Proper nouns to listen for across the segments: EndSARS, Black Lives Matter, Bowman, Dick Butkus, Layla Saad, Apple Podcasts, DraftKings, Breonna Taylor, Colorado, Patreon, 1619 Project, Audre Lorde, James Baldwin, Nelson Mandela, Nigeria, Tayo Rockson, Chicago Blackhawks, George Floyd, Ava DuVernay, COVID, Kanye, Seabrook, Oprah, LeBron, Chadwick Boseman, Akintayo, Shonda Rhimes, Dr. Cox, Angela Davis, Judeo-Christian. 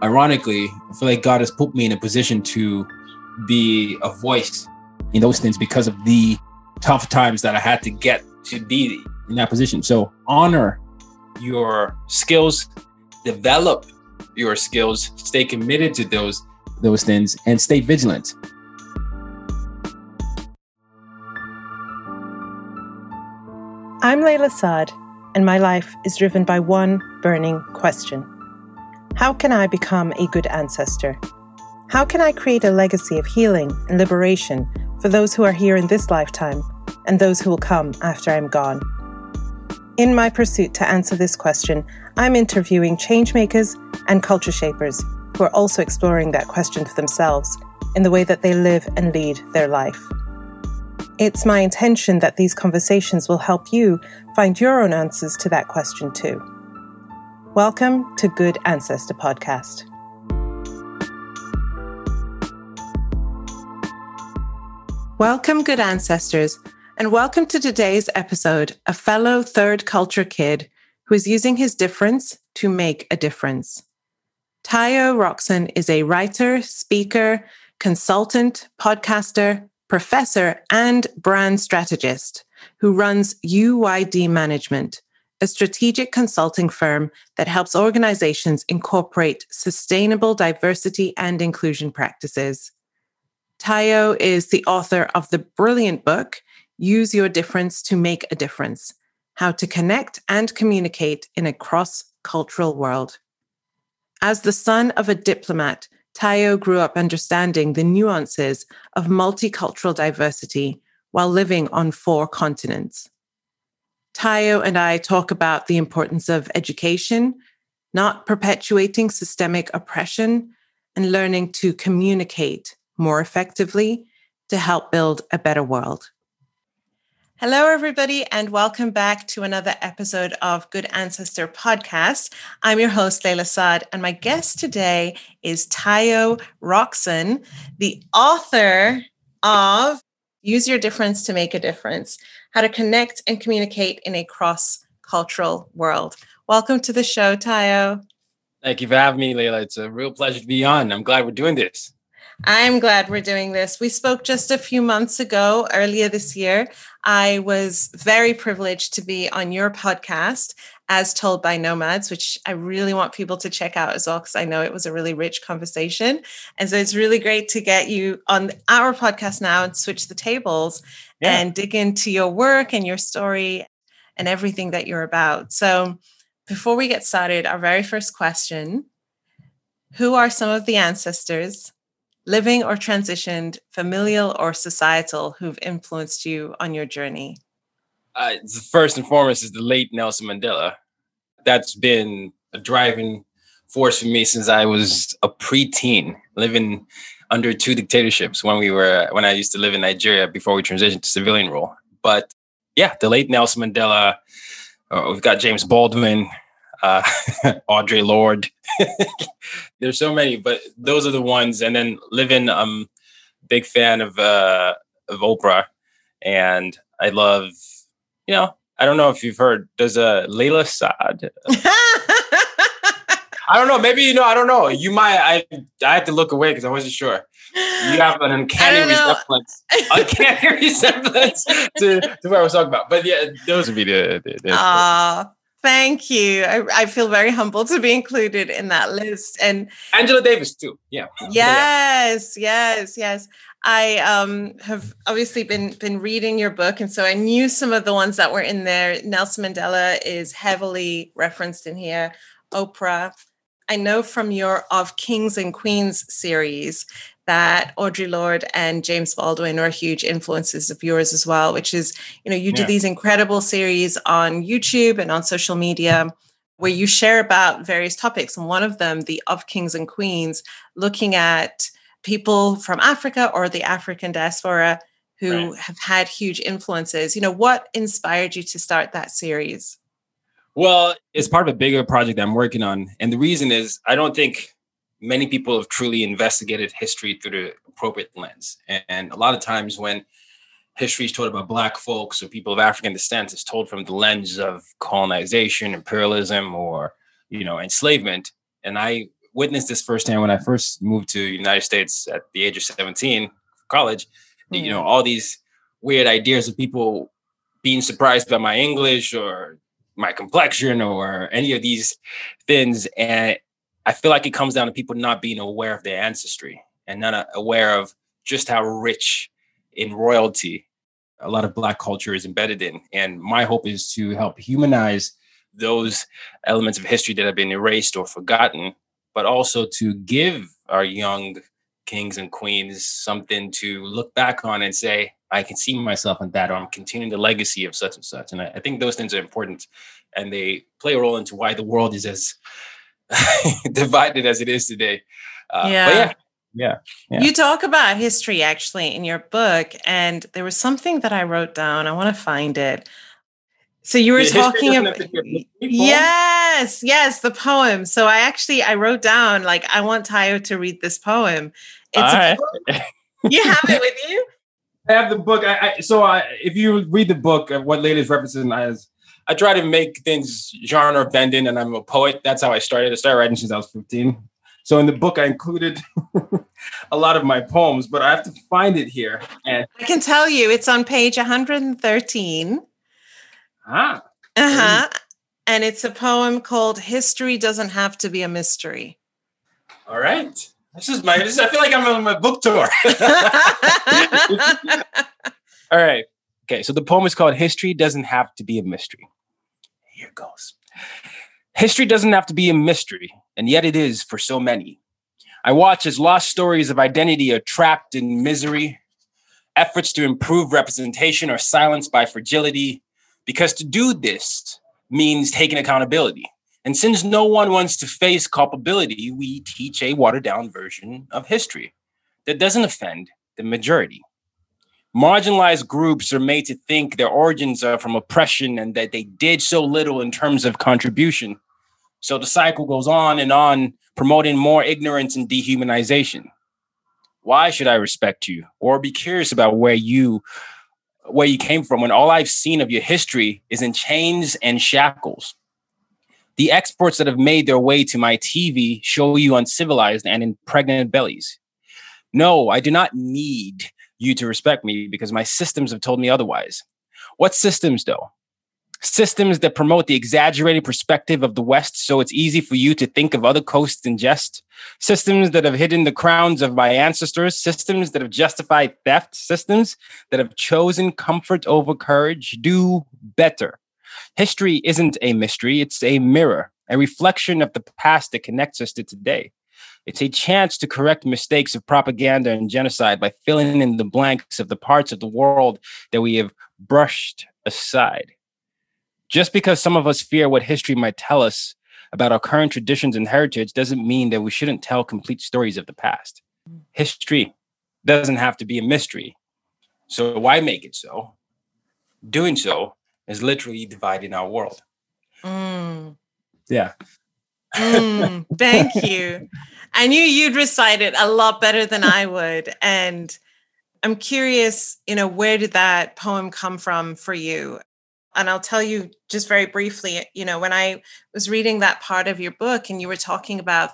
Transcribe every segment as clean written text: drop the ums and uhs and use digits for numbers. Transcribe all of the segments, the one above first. Ironically, I feel like God has put me in a position to be a voice in those things because of the tough times that I had to get to be in that position. So honor your skills, develop your skills, stay committed to those things, and stay vigilant. I'm Layla Saad, and my life is driven by one burning question. How can I become a good ancestor? How can I create a legacy of healing and liberation for those who are here in this lifetime and those who will come after I'm gone? In my pursuit to answer this question, I'm interviewing changemakers and culture shapers who are also exploring that question for themselves in the way that they live and lead their life. It's my intention that these conversations will help you find your own answers to that question too. Welcome to Good Ancestor Podcast. Welcome, Good Ancestors, and welcome to today's episode, a fellow third culture kid who is using his difference to make a difference. Tayo Rockson is a writer, speaker, consultant, podcaster, professor, and brand strategist who runs UYD Management, a strategic consulting firm that helps organizations incorporate sustainable diversity and inclusion practices. Tayo is the author of the brilliant book, Use Your Difference to Make a Difference, How to Connect and Communicate in a Cross-Cultural World. As the son of a diplomat, Tayo grew up understanding the nuances of multicultural diversity while living on four continents. Tayo and I talk about the importance of education, not perpetuating systemic oppression, and learning to communicate more effectively to help build a better world. Hello, everybody, and welcome back to another episode of Good Ancestor Podcast. I'm your host, Layla Saad, and my guest today is Tayo Rockson, the author of Use Your Difference to Make a Difference, How to Connect and Communicate in a Cross-Cultural World. Welcome to the show, Tayo. Thank you for having me, Layla. It's a real pleasure to be on. I'm glad we're doing this. I'm glad we're doing this. We spoke just a few months ago, earlier this year. I was very privileged to be on your podcast, As Told by Nomads, which I really want people to check out as well, because I know it was a really rich conversation. And so it's really great to get you on our podcast now and switch the tables and dig into your work and your story and everything that you're about. So before we get started, our very first question, who are some of the ancestors, living or transitioned, familial or societal, who've influenced you on your journey? First and foremost is the late Nelson Mandela. That's been a driving force for me since I was a preteen, living under two dictatorships when I used to live in Nigeria before we transitioned to civilian rule. But yeah, the late Nelson Mandela. We've got James Baldwin, Audre Lorde. There's so many, but those are the ones. And then living, big fan of Oprah, and I love, I don't know if you've heard, there's a Layla Saad. I don't know. Maybe, I don't know. You might, I had to look away because I wasn't sure. You have an uncanny resemblance to what I was talking about. But yeah, those would be the thank you. I feel very humbled to be included in that list. And Angela Davis too. Yeah. Yes. I have obviously been reading your book. And so I knew some of the ones that were in there. Nelson Mandela is heavily referenced in here. Oprah. I know from your Of Kings and Queens series that Audre Lorde and James Baldwin are huge influences of yours as well, which is, you do these incredible series on YouTube and on social media where you share about various topics. And one of them, the Of Kings and Queens, looking at people from Africa or the African diaspora who have had huge influences. What inspired you to start that series? Well, it's part of a bigger project I'm working on. And the reason is I don't think many people have truly investigated history through the appropriate lens. And a lot of times when history is told about Black folks or people of African descent, it's told from the lens of colonization, imperialism, or, enslavement. And I witnessed this firsthand when I first moved to the United States at the age of 17 for college. Mm. You know, all these weird ideas of people being surprised by my English or my complexion or any of these things. And I feel like it comes down to people not being aware of their ancestry and not aware of just how rich in royalty a lot of Black culture is embedded in. And my hope is to help humanize those elements of history that have been erased or forgotten, but also to give our young kings and queens something to look back on and say, I can see myself in that, or I'm continuing the legacy of such and such. And I think those things are important, and they play a role into why the world is as divided as it is today. Yeah. You talk about history actually in your book, and there was something that I wrote down. I want to find it. So you were talking about, yes, the poem. So I wrote down, like, I want Tayo to read this poem. It's a poem. You have it with you? I have the book. If you read the book, what Layla is referencing as, I try to make things genre bending, and I'm a poet. That's how I started. I started writing since I was 15. So in the book, I included a lot of my poems, but I have to find it here. And I can tell you it's on page 113. Ah. Uh-huh. And it's a poem called History Doesn't Have to Be a Mystery. All right. This is, I feel like I'm on my book tour. All right. Okay. So the poem is called History Doesn't Have to Be a Mystery. Here goes. History doesn't have to be a mystery, and yet it is for so many. I watch as lost stories of identity are trapped in misery, efforts to improve representation are silenced by fragility, because to do this means taking accountability. And since no one wants to face culpability, we teach a watered-down version of history that doesn't offend the majority. Marginalized groups are made to think their origins are from oppression and that they did so little in terms of contribution. So the cycle goes on and on, promoting more ignorance and dehumanization. Why should I respect you or be curious about where you came from when all I've seen of your history is in chains and shackles? The exports that have made their way to my TV show you uncivilized and in pregnant bellies. No, I do not need you to respect me because my systems have told me otherwise. What systems, though? Systems that promote the exaggerated perspective of the West so it's easy for you to think of other coasts in jest. Systems that have hidden the crowns of my ancestors. Systems that have justified theft. Systems that have chosen comfort over courage. Do better. History isn't a mystery. It's a mirror, a reflection of the past that connects us to today. It's a chance to correct mistakes of propaganda and genocide by filling in the blanks of the parts of the world that we have brushed aside. Just because some of us fear what history might tell us about our current traditions and heritage doesn't mean that we shouldn't tell complete stories of the past. History doesn't have to be a mystery. So why make it so? Doing so is literally dividing our world. Mm. Yeah. Thank you. I knew you'd recite it a lot better than I would. And I'm curious, where did that poem come from for you? And I'll tell you just very briefly, when I was reading that part of your book and you were talking about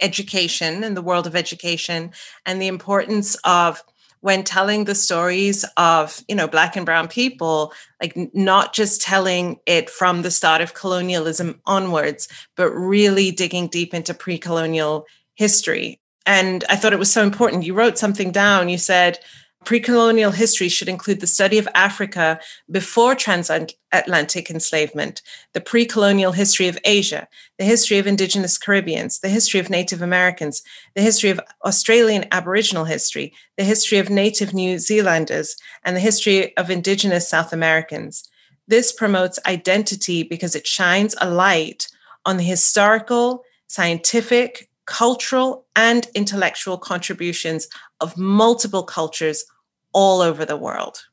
education and the world of education and the importance of when telling the stories of, Black and brown people, like not just telling it from the start of colonialism onwards, but really digging deep into pre-colonial history. And I thought it was so important. You wrote something down. You said, pre-colonial history should include the study of Africa before transatlantic enslavement, the pre-colonial history of Asia, the history of indigenous Caribbeans, the history of Native Americans, the history of Australian Aboriginal history, the history of Native New Zealanders, and the history of indigenous South Americans. This promotes identity because it shines a light on the historical, scientific, cultural, and intellectual contributions of multiple cultures all over the world.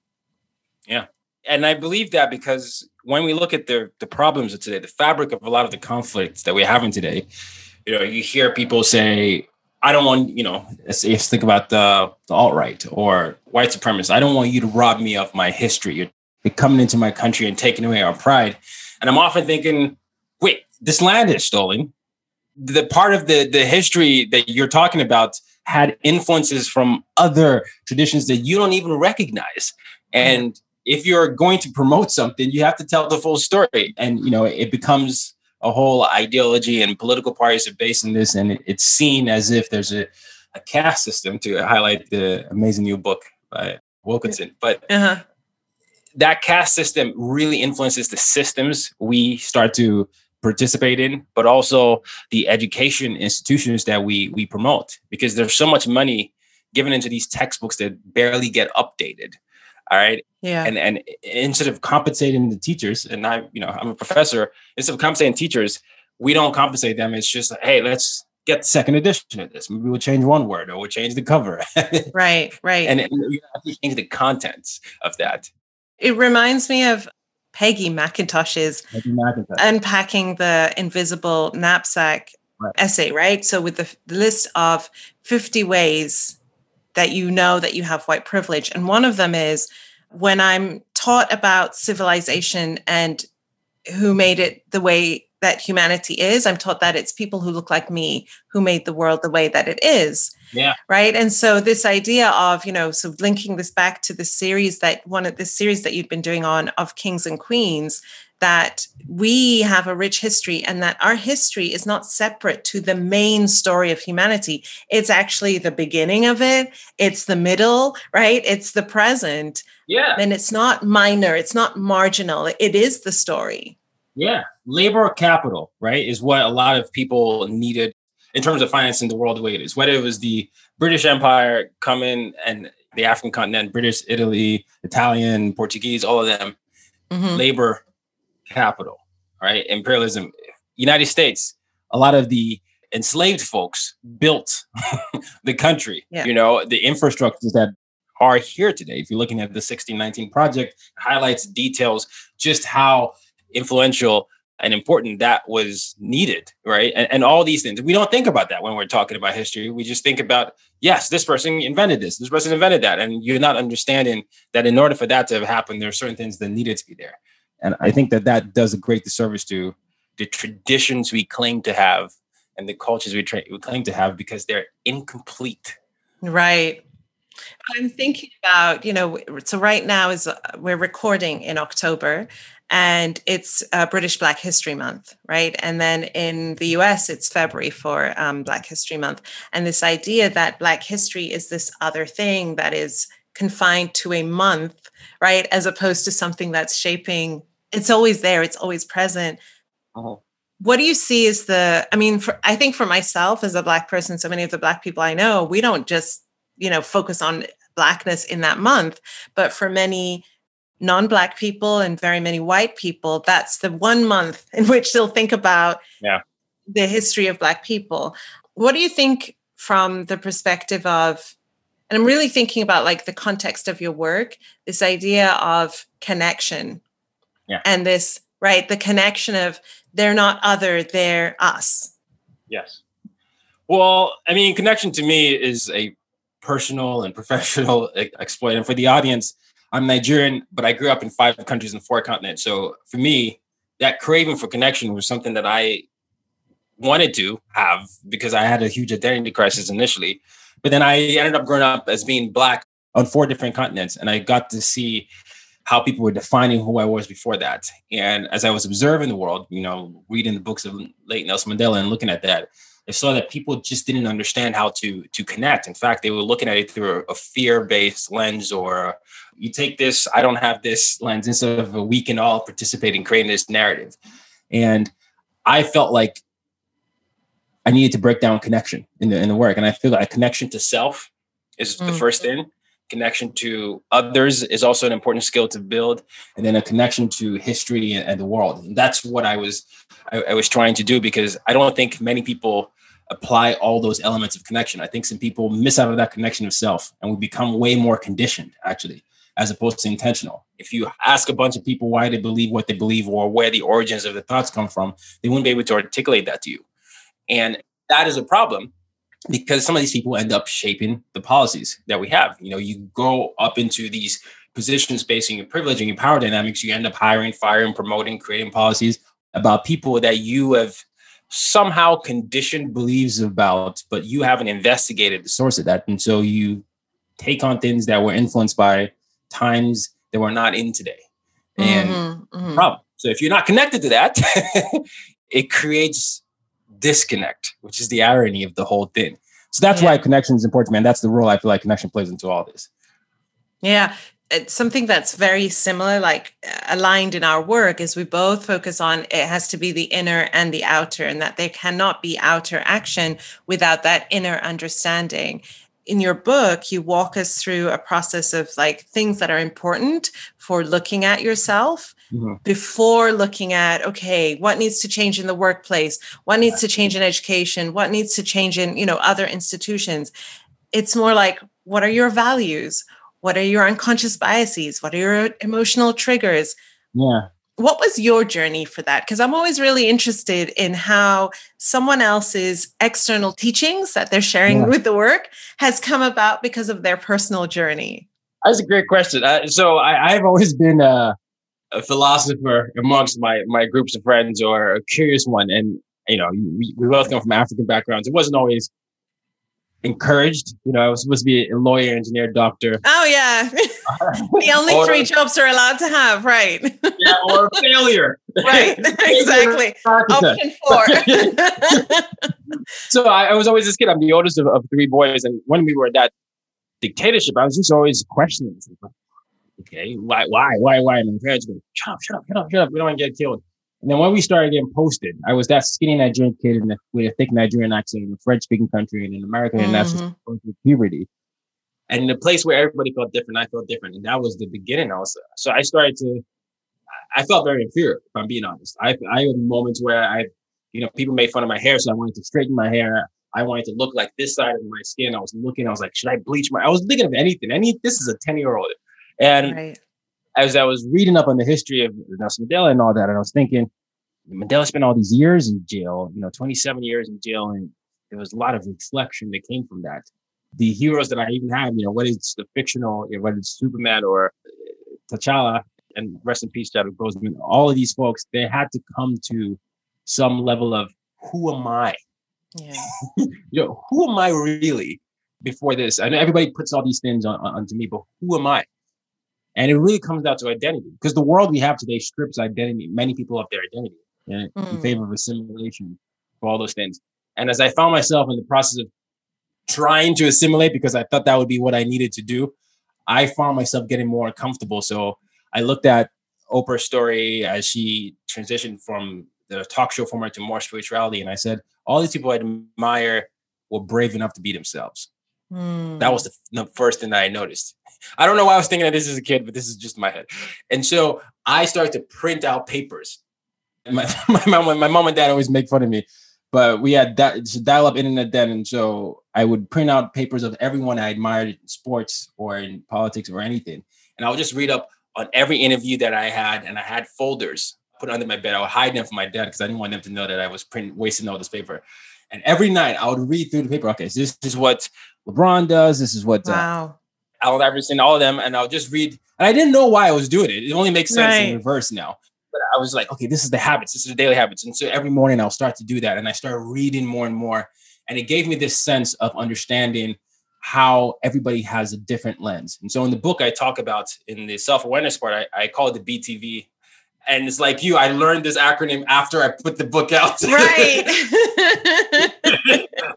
Yeah. And I believe that because when we look at the problems of today, the fabric of a lot of the conflicts that we're having today, you hear people say, I don't want, let's think about the alt-right or white supremacists. I don't want you to rob me of my history. You're coming into my country and taking away our pride. And I'm often thinking, wait, this land is stolen. the part of the history that you're talking about had influences from other traditions that you don't even recognize. And if you're going to promote something, you have to tell the full story. And, you know, it becomes a whole ideology, and political parties are based on this. And it's seen as if there's a caste system, to highlight the amazing new book by Wilkinson. But that caste system really influences the systems we start to participate in, but also the education institutions that we promote, because there's so much money given into these textbooks that barely get updated. All right. Yeah. And instead of compensating the teachers, and I'm a professor, instead of compensating teachers, we don't compensate them. It's just like, hey, let's get the second edition of this. Maybe we'll change one word, or we'll change the cover. Right. And you have to change the contents of that. It reminds me of Peggy McIntosh's Unpacking the Invisible Knapsack essay, right? So with the list of 50 ways that you know that you have white privilege. And one of them is, when I'm taught about civilization and who made it the way that humanity is, I'm taught that it's people who look like me who made the world the way that it is. Yeah. Right. And so this idea of, so linking this back to the series that you've been doing on of Kings and Queens, that we have a rich history, and that our history is not separate to the main story of humanity. It's actually the beginning of it. It's the middle, right? It's the present. Yeah. And it's not minor. It's not marginal. It is the story. Yeah. Labor capital, right, is what a lot of people needed in terms of financing the world the way it is. Whether it was the British Empire coming and the African continent, British, Italy, Italian, Portuguese, all of them, labor capital, right? Imperialism. United States, a lot of the enslaved folks built the country, the infrastructures that are here today. If you're looking at the 1619 Project, highlights, details, just how influential and important that was needed, right? And all these things. We don't think about that when we're talking about history. We just think about, yes, this person invented this, this person invented that. And you're not understanding that in order for that to have happened, there are certain things that needed to be there. And I think that does a great disservice to the traditions we claim to have and the cultures we claim to have, because they're incomplete. Right. I'm thinking about, so right now we're recording in October, and it's British Black History Month, right? And then in the US, it's February for Black History Month. And this idea that Black history is this other thing that is confined to a month, right? As opposed to something that's shaping, it's always there, it's always present. Oh. What do you see as I think for myself as a Black person, so many of the Black people I know, we don't just, focus on Blackness in that month, but for many non-Black people and very many white people, that's the one month in which they'll think about the history of Black people. What do you think from the perspective of, and I'm really thinking about like the context of your work, this idea of connection and this, right, the connection of they're not other, they're us. Yes. Well, connection to me is a personal and professional exploit. And for the audience, I'm Nigerian, but I grew up in 5 countries and 4 continents. So for me, that craving for connection was something that I wanted to have because I had a huge identity crisis initially. But then I ended up growing up as being Black on 4 different continents. And I got to see how people were defining who I was before that. And as I was observing the world, reading the books of late Nelson Mandela and looking at that, I saw that people just didn't understand how to connect. In fact, they were looking at it through a fear-based lens, or you take this, I don't have this lens, instead of we can all participate in creating this narrative. And I felt like I needed to break down connection in the work. And I feel like connection to self is the first thing. Connection to others is also an important skill to build, and then a connection to history and the world. And that's what I was trying to do, because I don't think many people apply all those elements of connection. I think some people miss out on that connection of self, and we become way more conditioned, actually, as opposed to intentional. If you ask a bunch of people why they believe what they believe or where the origins of the thoughts come from, they wouldn't be able to articulate that to you. And that is a problem, because some of these people end up shaping the policies that we have. You go up into these positions based on your privilege and your power dynamics, you end up hiring, firing, promoting, creating policies about people that you have somehow conditioned beliefs about, but you haven't investigated the source of that. And so you take on things that were influenced by times that we're not in today. And problem. So if you're not connected to that, it creates disconnect, which is the irony of the whole thing. So that's why connection is important, man. That's the role I feel like connection plays into all this. Yeah. It's something that's very similar, like aligned in our work, is we both focus on it has to be the inner and the outer, and that there cannot be outer action without that inner understanding. In your book, you walk us through a process of like things that are important for looking at yourself before looking at, okay, what needs to change in the workplace? What needs to change in education? What needs to change in, you know, other institutions? It's more like, what are your values? What are your unconscious biases? What are your emotional triggers? Yeah. What was your journey for that? Because I'm always really interested in how someone else's external teachings that they're sharing with the work has come about because of their personal journey. That's a great question. So I've always been a philosopher amongst my groups of friends, or a curious one. And, you know, we both come from African backgrounds. It wasn't always encouraged. You know, I was supposed to be a lawyer, engineer, doctor. Oh, yeah. The only three jobs are allowed to have, right? Yeah, or failure. Right, exactly. Option four. So I was always this kid. I'm the oldest of three boys. And when we were at that dictatorship, I was just always questioning. Like, okay, why? And my parents go, shut up. We don't want to get killed. And then when we started getting posted, I was that skinny Nigerian kid with a thick Nigerian accent in a French-speaking country and in America, and that's just going through puberty. And in a place where everybody felt different, I felt different. And that was the beginning also. So I started to, I felt very inferior, if I'm being honest. I had moments where people made fun of my hair, so I wanted to straighten my hair. I wanted to look like this side of my skin. I was like, should I bleach I was thinking of anything. This is a 10-year-old. And as I was reading up on the history of Nelson Mandela and all that, and I was thinking, Mandela spent all these years in jail, 27 years in jail, and there was a lot of reflection that came from that. The heroes that I even have, whether it's the fictional, whether it's Superman or T'Challa, and rest in peace, Chadwick Boseman, all of these folks, they had to come to some level of, who am I? Yeah. Who am I really before this? I know everybody puts all these things onto me, but who am I? And it really comes down to identity, because the world we have today strips identity, many people of their identity in favor of assimilation for all those things. And as I found myself in the process of trying to assimilate, because I thought that would be what I needed to do, I found myself getting more uncomfortable. So I looked at Oprah's story as she transitioned from the talk show format to more spirituality. And I said, all these people I admire were brave enough to be themselves. That was the first thing that I noticed. I don't know why I was thinking of this as a kid, but this is just my head. And so I started to print out papers. And my mom and dad always make fun of me, but we had dial-up internet then. And so I would print out papers of everyone I admired in sports or in politics or anything. And I would just read up on every interview that I had. And I had folders put under my bed. I would hide them from my dad because I didn't want them to know that I was wasting all this paper. And every night I would read through the paper. Okay, so this is what LeBron does. This is what Allen Iverson, all of them. And I'll just read. And I didn't know why I was doing it. It only makes sense in reverse now. But I was like, okay, this is the habits. This is the daily habits. And so every morning I'll start to do that. And I started reading more and more. And it gave me this sense of understanding how everybody has a different lens. And so in the book I talk about, in the self-awareness part, I call it the BTV. And it's like I learned this acronym after I put the book out. Right.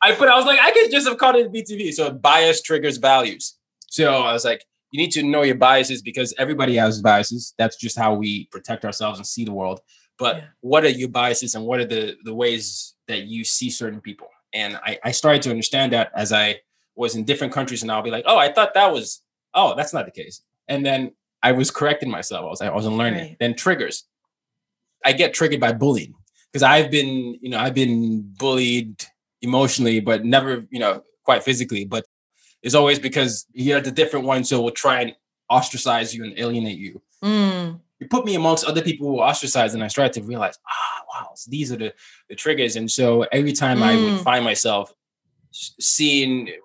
I was like, I could just have called it BTV. So bias triggers values. So I was like, you need to know your biases, because everybody has biases. That's just how we protect ourselves and see the world. But what are your biases, and what are the ways that you see certain people? And I started to understand that as I was in different countries, and I'll be like, that's not the case. And then I was correcting myself. I wasn't learning. Right. Then triggers. I get triggered by bullying, because I've been bullied emotionally, but never, quite physically. But it's always because you're the different one, so we'll try and ostracize you and alienate you. You put me amongst other people who were ostracized, and I started to realize, so these are the triggers. And so every time I would find myself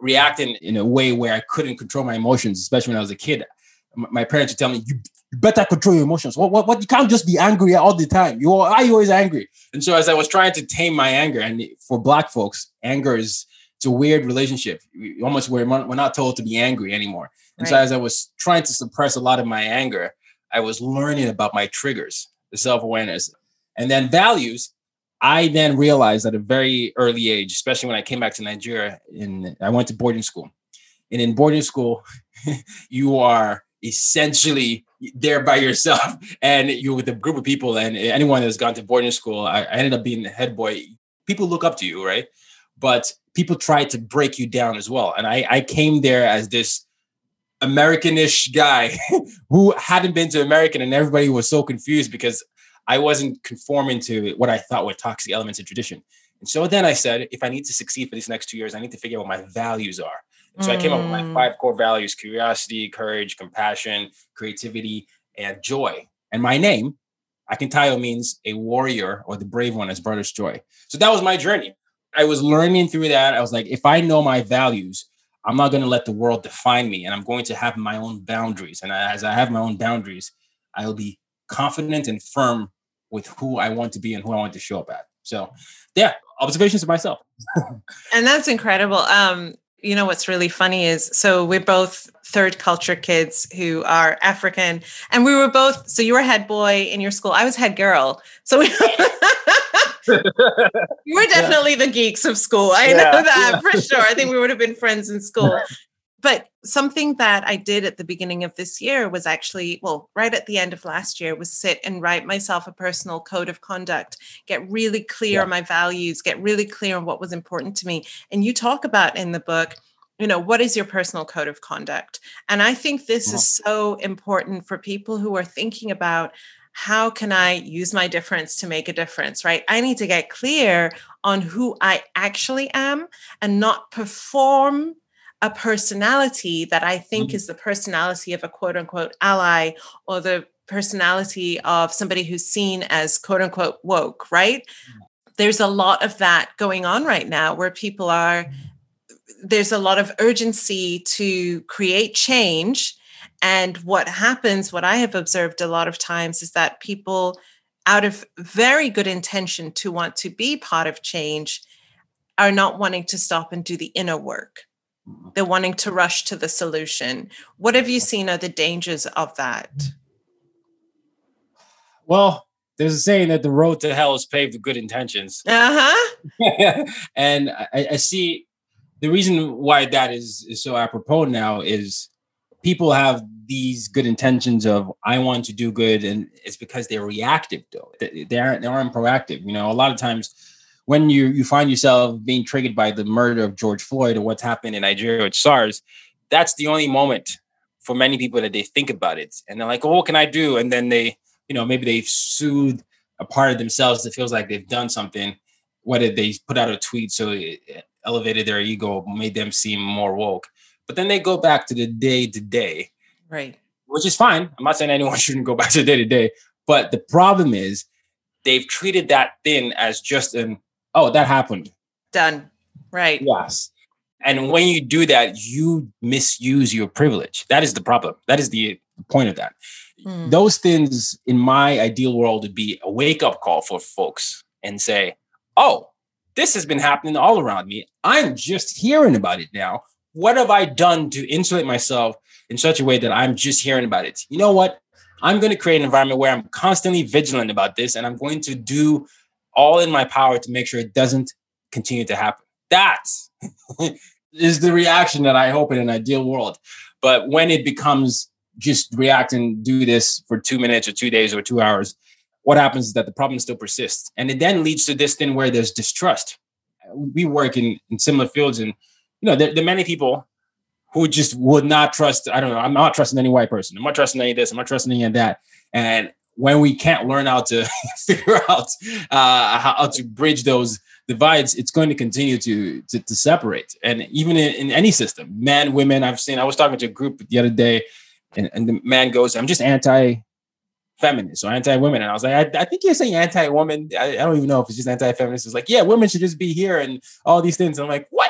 reacting in a way where I couldn't control my emotions, especially when I was a kid, my parents would tell me, you you better control your emotions. What? You can't just be angry all the time. Are you always angry? And so as I was trying to tame my anger, and for Black folks, anger is, it's a weird relationship. We're not told to be angry anymore. And so as I was trying to suppress a lot of my anger, I was learning about my triggers, the self-awareness. And then values, I then realized at a very early age, especially when I came back to Nigeria, I went to boarding school. And in boarding school, you are essentially there by yourself, and you're with a group of people. And anyone that's gone to boarding school, I ended up being the head boy. People look up to you, right? But people try to break you down as well. And I came there as this Americanish guy who hadn't been to American, and everybody was so confused because I wasn't conforming to what I thought were toxic elements in tradition. And so then I said, if I need to succeed for these next 2 years, I need to figure out what my values are. And so I came up with my 5 core values: curiosity, courage, compassion, creativity, and joy. And my name, Akintayo, means a warrior or the brave one, as brother's joy. So that was my journey. I was learning through that. I was like, if I know my values, I'm not going to let the world define me, and I'm going to have my own boundaries. And as I have my own boundaries, I'll be confident and firm with who I want to be and who I want to show up at. So yeah, observations of myself. And that's incredible. You know, what's really funny is, so we're both third culture kids who are African, and we were both, so you were head boy in your school. I was head girl. So we you were definitely the geeks of school. I know that for sure. I think we would have been friends in school. But something that I did at the beginning of this year was actually, right at the end of last year, was sit and write myself a personal code of conduct, get really clear on my values, get really clear on what was important to me. And you talk about in the book, you know, what is your personal code of conduct? And I think this is so important for people who are thinking about, how can I use my difference to make a difference, right? I need to get clear on who I actually am and not perform a personality that I think is the personality of a quote unquote ally, or the personality of somebody who's seen as quote unquote woke, right? There's a lot of that going on right now where people are, there's a lot of urgency to create change. And what happens, what I have observed a lot of times, is that people, out of very good intention to want to be part of change, are not wanting to stop and do the inner work. They're wanting to rush to the solution. What have you seen are the dangers of that? Well, there's a saying that the road to hell is paved with good intentions. And I see the reason why that is so apropos now is people have these good intentions of, I want to do good. And it's because they're reactive, though. They aren't proactive. You know, a lot of times when you find yourself being triggered by the murder of George Floyd or what's happened in Nigeria with SARS, that's the only moment for many people that they think about it. And they're like, oh, what can I do? And then they, you know, maybe they've soothed a part of themselves that feels like they've done something, whether they put out a tweet so it elevated their ego, made them seem more woke. But then they go back to the day-to-day, right? Which is fine. I'm not saying anyone shouldn't go back to the day-to-day. But the problem is they've treated that thing as just an, oh, that happened. Done. Right. Yes. And when you do that, you misuse your privilege. That is the problem. That is the point of that. Those things in my ideal world would be a wake-up call for folks and say, oh, this has been happening all around me. I'm just hearing about it now. What have I done to insulate myself in such a way that I'm just hearing about it? You know what? I'm going to create an environment where I'm constantly vigilant about this, and I'm going to do all in my power to make sure it doesn't continue to happen. That is the reaction that I hope in an ideal world. But when it becomes just react and do this for 2 minutes or 2 days or 2 hours, what happens is that the problem still persists. And it then leads to this thing where there's distrust. We work in similar fields, and you know, there are many people who just would not trust. I don't know. I'm not trusting any white person. I'm not trusting any of this. I'm not trusting any of that. And when we can't learn how to figure out how to bridge those divides, it's going to continue to separate. And even in any system, men, women, I've seen, I was talking to a group the other day, and the man goes, I'm just anti-feminist or anti-women. And I was like, I think you're saying anti-woman. I don't even know if it's just anti-feminist. It's like, yeah, women should just be here and all these things. And I'm like, what?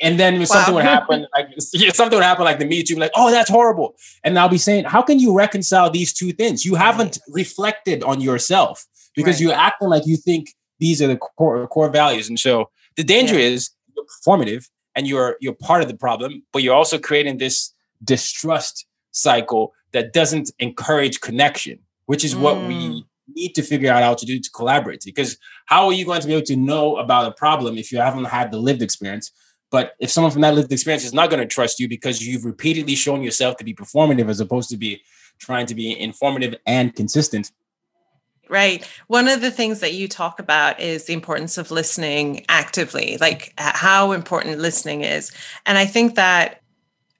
And then something would happen, like something would happen, like the Me Too, like, oh, that's horrible. And I'll be saying, how can you reconcile these two things? You haven't reflected on yourself because you're acting like you think these are the core values. And so the danger is you're performative and you're part of the problem, but you're also creating this distrust cycle that doesn't encourage connection, which is what we need to figure out how to do to collaborate. Because how are you going to be able to know about a problem if you haven't had the lived experience? But if someone from that lived experience is not going to trust you because you've repeatedly shown yourself to be performative as opposed to be trying to be informative and consistent. Right. One of the things that you talk about is the importance of listening actively, like how important listening is. And I think that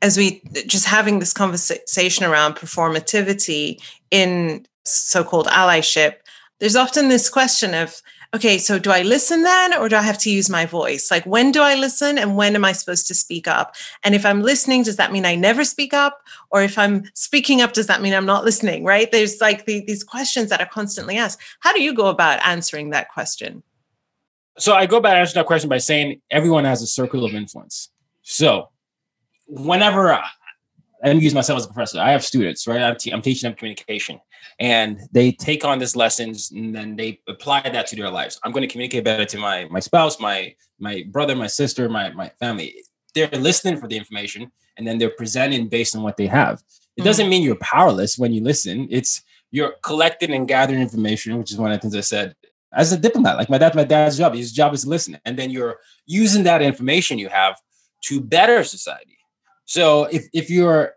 as we just having this conversation around performativity in so-called allyship, there's often this question of, okay, so do I listen then, or do I have to use my voice? Like, when do I listen and when am I supposed to speak up? And if I'm listening, does that mean I never speak up? Or if I'm speaking up, does that mean I'm not listening, right? There's like these questions that are constantly asked. How do you go about answering that question? So I go about answering that question by saying everyone has a circle of influence. So whenever I use myself as a professor. I have students, right? I'm teaching them communication, and they take on these lessons and then they apply that to their lives. I'm going to communicate better to my spouse, my brother, my sister, my family. They're listening for the information and then they're presenting based on what they have. It doesn't mean you're powerless when you listen. It's you're collecting and gathering information, which is one of the things I said as a diplomat. Like my dad's job, his job is to listen. And then you're using that information you have to better society. So if you're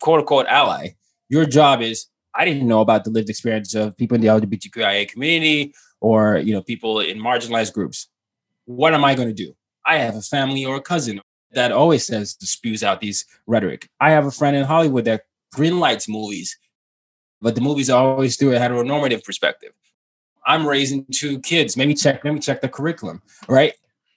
quote unquote ally, your job is, I didn't know about the lived experience of people in the LGBTQIA community or, people in marginalized groups. What am I going to do? I have a family or a cousin that always spews out these rhetoric. I have a friend in Hollywood that greenlights movies, but the movies are always through a heteronormative perspective. I'm raising two kids. Maybe check the curriculum, right?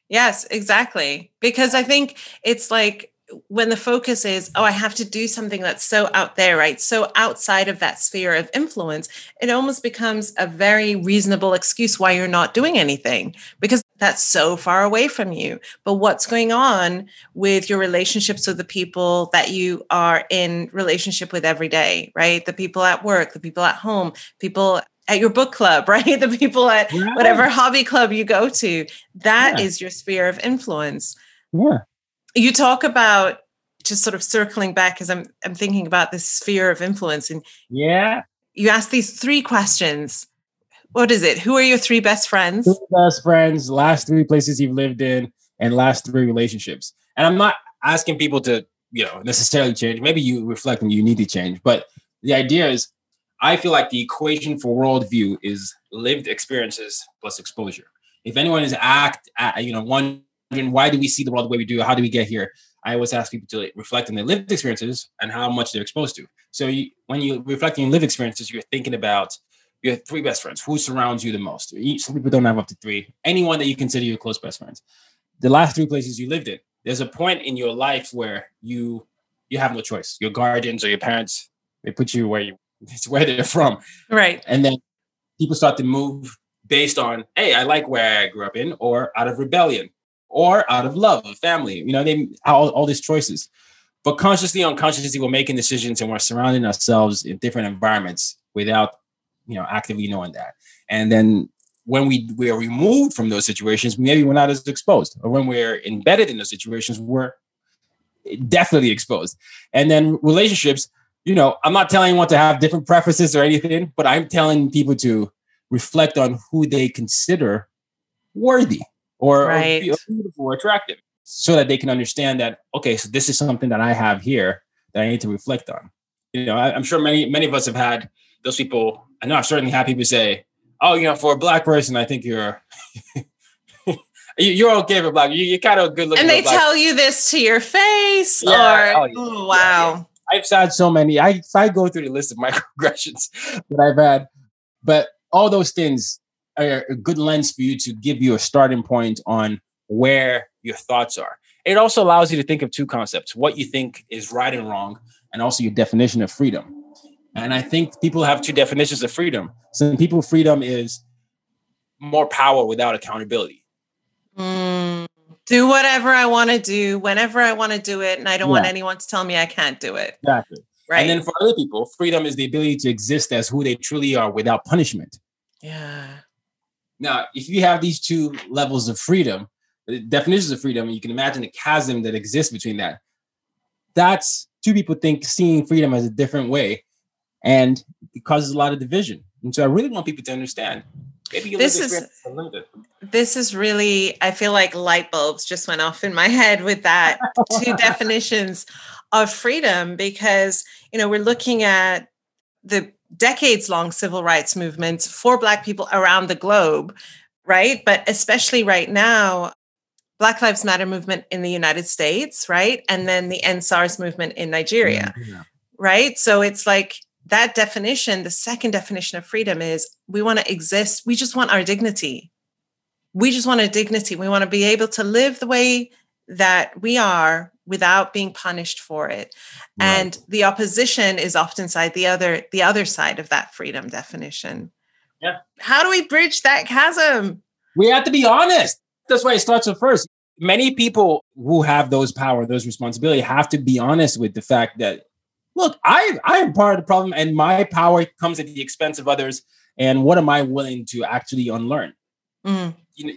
Yes, exactly. Because I think it's like, when the focus is, oh, I have to do something that's so out there, right? So outside of that sphere of influence, it almost becomes a very reasonable excuse why you're not doing anything because that's so far away from you. But what's going on with your relationships with the people that you are in relationship with every day, right? The people at work, the people at home, people at your book club, right? The people at whatever hobby club you go to, that is your sphere of influence. Yeah. You talk about just sort of circling back as I'm thinking about this sphere of influence. And you ask these three questions. What is it? Who are your three best friends? Last three places you've lived in, and last three relationships. And I'm not asking people to, necessarily change. Maybe you reflect and you need to change. But the idea is, I feel like the equation for worldview is lived experiences plus exposure. If anyone is why do we see the world the way we do? How do we get here? I always ask people to reflect on their lived experiences and how much they're exposed to. So when you reflect on lived experiences, you're thinking about your three best friends, who surrounds you the most. Some people don't have up to three. Anyone that you consider your close best friends. The last three places you lived in. There's a point in your life where you have no choice. Your guardians or your parents, they put you it's where they're from. Right. And then people start to move based on, hey, I like where I grew up in, or out of rebellion. Or out of love, family, they all these choices. But consciously, unconsciously, we're making decisions and we're surrounding ourselves in different environments without, actively knowing that. And then when we are removed from those situations, maybe we're not as exposed. Or when we're embedded in those situations, we're definitely exposed. And then relationships, I'm not telling anyone to have different preferences or anything, but I'm telling people to reflect on who they consider worthy. Or beautiful or attractive, so that they can understand that, okay, so this is something that I have here that I need to reflect on. I'm sure many of us have had those people. I know I've certainly had people say, oh, for a black person, I think you're okay for black. You're kind of good looking. And they tell you this to your face. Yeah. Or, oh, wow. Yeah. I've had so many. I go through the list of microaggressions that I've had, but all those things, a good lens for you to give you a starting point on where your thoughts are. It also allows you to think of two concepts, what you think is right and wrong, and also your definition of freedom. And I think people have two definitions of freedom. Some people, freedom is more power without accountability. do whatever I want to do, whenever I want to do it. And I don't want anyone to tell me I can't do it. Exactly. Right. And then for other people, freedom is the ability to exist as who they truly are without punishment. Yeah. Now, if you have these two levels of freedom, the definitions of freedom, you can imagine the chasm that exists between that. That's two people think seeing freedom as a different way, and it causes a lot of division. And so I really want people to understand. Maybe this is really, I feel like light bulbs just went off in my head with that two definitions of freedom, because, you know, we're looking at the decades-long civil rights movements for Black people around the globe, right? But especially right now, Black Lives Matter movement in the United States, right? And then the EndSARS movement in Nigeria, right? So it's like that definition, the second definition of freedom is we want to exist. We just want our dignity. We just want our dignity. We want to be able to live the way that we are without being punished for it. Right. And the opposition is often side the other side of that freedom definition. Yeah. How do we bridge that chasm? We have to be honest. That's why it starts with first. Many people who have those power, those responsibility, have to be honest with the fact that, look, I am part of the problem and my power comes at the expense of others. And what am I willing to actually unlearn? Mm. You know,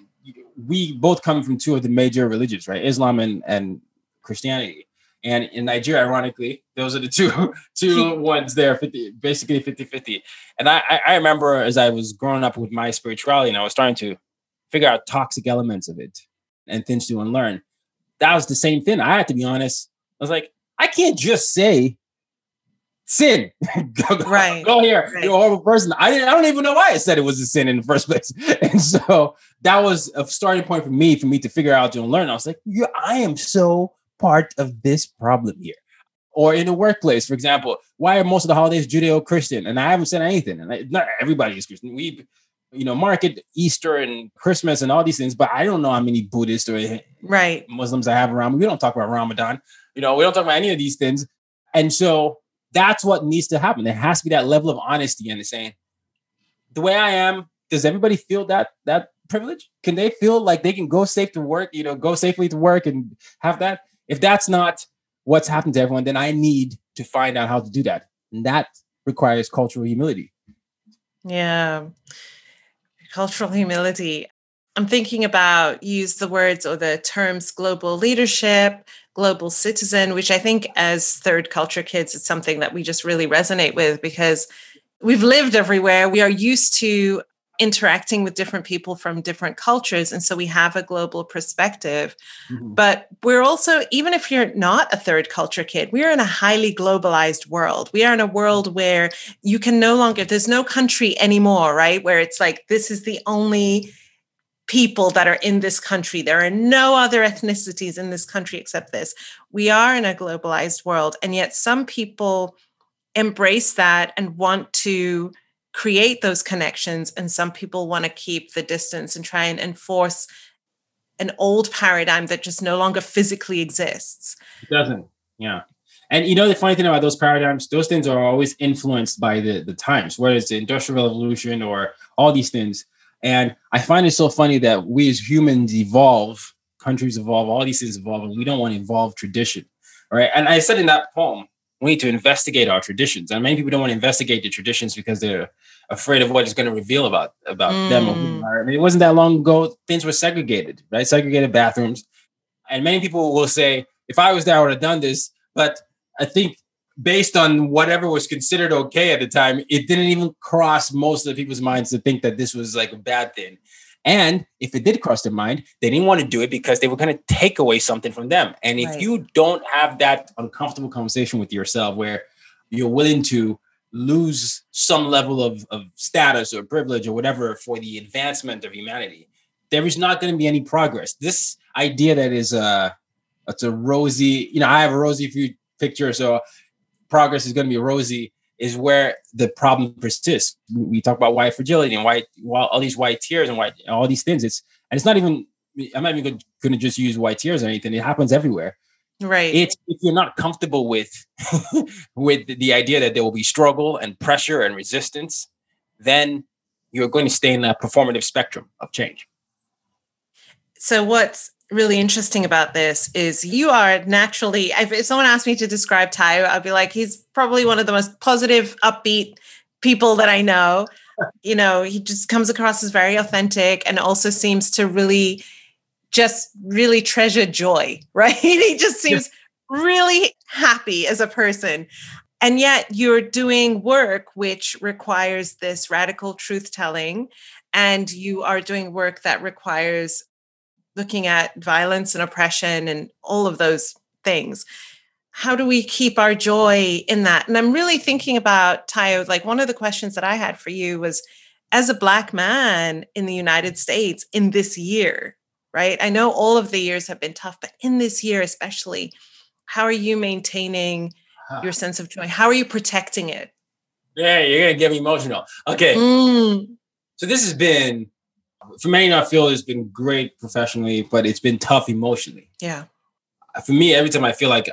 we both come from two of the major religions, right? Islam and Christianity. And in Nigeria, ironically, those are the two ones there, basically 50-50. And I remember as I was growing up with my spirituality and I was starting to figure out toxic elements of it and things to unlearn. That was the same thing. I had to be honest. I was like, I can't just say sin. Go here. Right. You're a horrible person. I don't even know why I said it was a sin in the first place. And so that was a starting point for me to figure out to unlearn. I was like, yeah, I am so part of this problem here. Or in the workplace, for example, why are most of the holidays Judeo-Christian? And I haven't said anything. And not everybody is Christian. We, you know, market Easter and Christmas and all these things, but I don't know how many Buddhists or Muslims I have around. We don't talk about Ramadan. You know, we don't talk about any of these things. And so that's what needs to happen. There has to be that level of honesty and saying, the way I am, does everybody feel that privilege? Can they feel like they can go safely to work and have that? If that's not what's happened to everyone, then I need to find out how to do that. And that requires cultural humility. Yeah. Cultural humility. I'm thinking about use the words or the terms global leadership, global citizen, which I think as third culture kids, it's something that we just really resonate with because we've lived everywhere. We are used to interacting with different people from different cultures. And so we have a global perspective. Mm-hmm. But we're also, even if you're not a third culture kid, we are in a highly globalized world. We are in a world where you can no longer, there's no country anymore, right? Where it's like, this is the only people that are in this country. There are no other ethnicities in this country except this. We are in a globalized world. And yet some people embrace that and want to create those connections. And some people want to keep the distance and try and enforce an old paradigm that just no longer physically exists. It doesn't. Yeah. And you know, the funny thing about those paradigms, those things are always influenced by the times, whether it's the Industrial Revolution or all these things. And I find it so funny that we as humans evolve, countries evolve, all these things evolve, and we don't want to evolve tradition. All right. And I said in that poem, we need to investigate our traditions. And many people don't want to investigate the traditions because they're afraid of what it's going to reveal about them. I mean, it wasn't that long ago, things were segregated, right? Segregated bathrooms. And many people will say, if I was there, I would have done this. But I think based on whatever was considered okay at the time, it didn't even cross most of the people's minds to think that this was like a bad thing. And if it did cross their mind, they didn't want to do it because they were going to take away something from them. And if you don't have that uncomfortable conversation with yourself where you're willing to lose some level of status or privilege or whatever for the advancement of humanity, there is not going to be any progress. This idea that is it's a rosy, you know, I have a rosy picture, so progress is going to be rosy, is where the problem persists. We talk about white fragility and all these white tears and all these things. It's not even, I'm not even going to just use white tears or anything. It happens everywhere. Right. It's if you're not comfortable with the idea that there will be struggle and pressure and resistance, then you're going to stay in a performative spectrum of change. So what's really interesting about this is you are naturally, if someone asked me to describe Tayo, I'd be like, he's probably one of the most positive, upbeat people that I know. You know, he just comes across as very authentic and also seems to really just really treasure joy, right? He just seems really happy as a person. And yet you're doing work which requires this radical truth-telling, and you are doing work that requires looking at violence and oppression and all of those things. How do we keep our joy in that? And I'm really thinking about, Tayo, like one of the questions that I had for you was, as a Black man in the United States in this year, right? I know all of the years have been tough, but in this year especially, how are you maintaining your sense of joy? How are you protecting it? Yeah, you're going to get me emotional. Okay. So this has been, for many, I feel it's been great professionally, but it's been tough emotionally. Yeah. For me, every time I feel like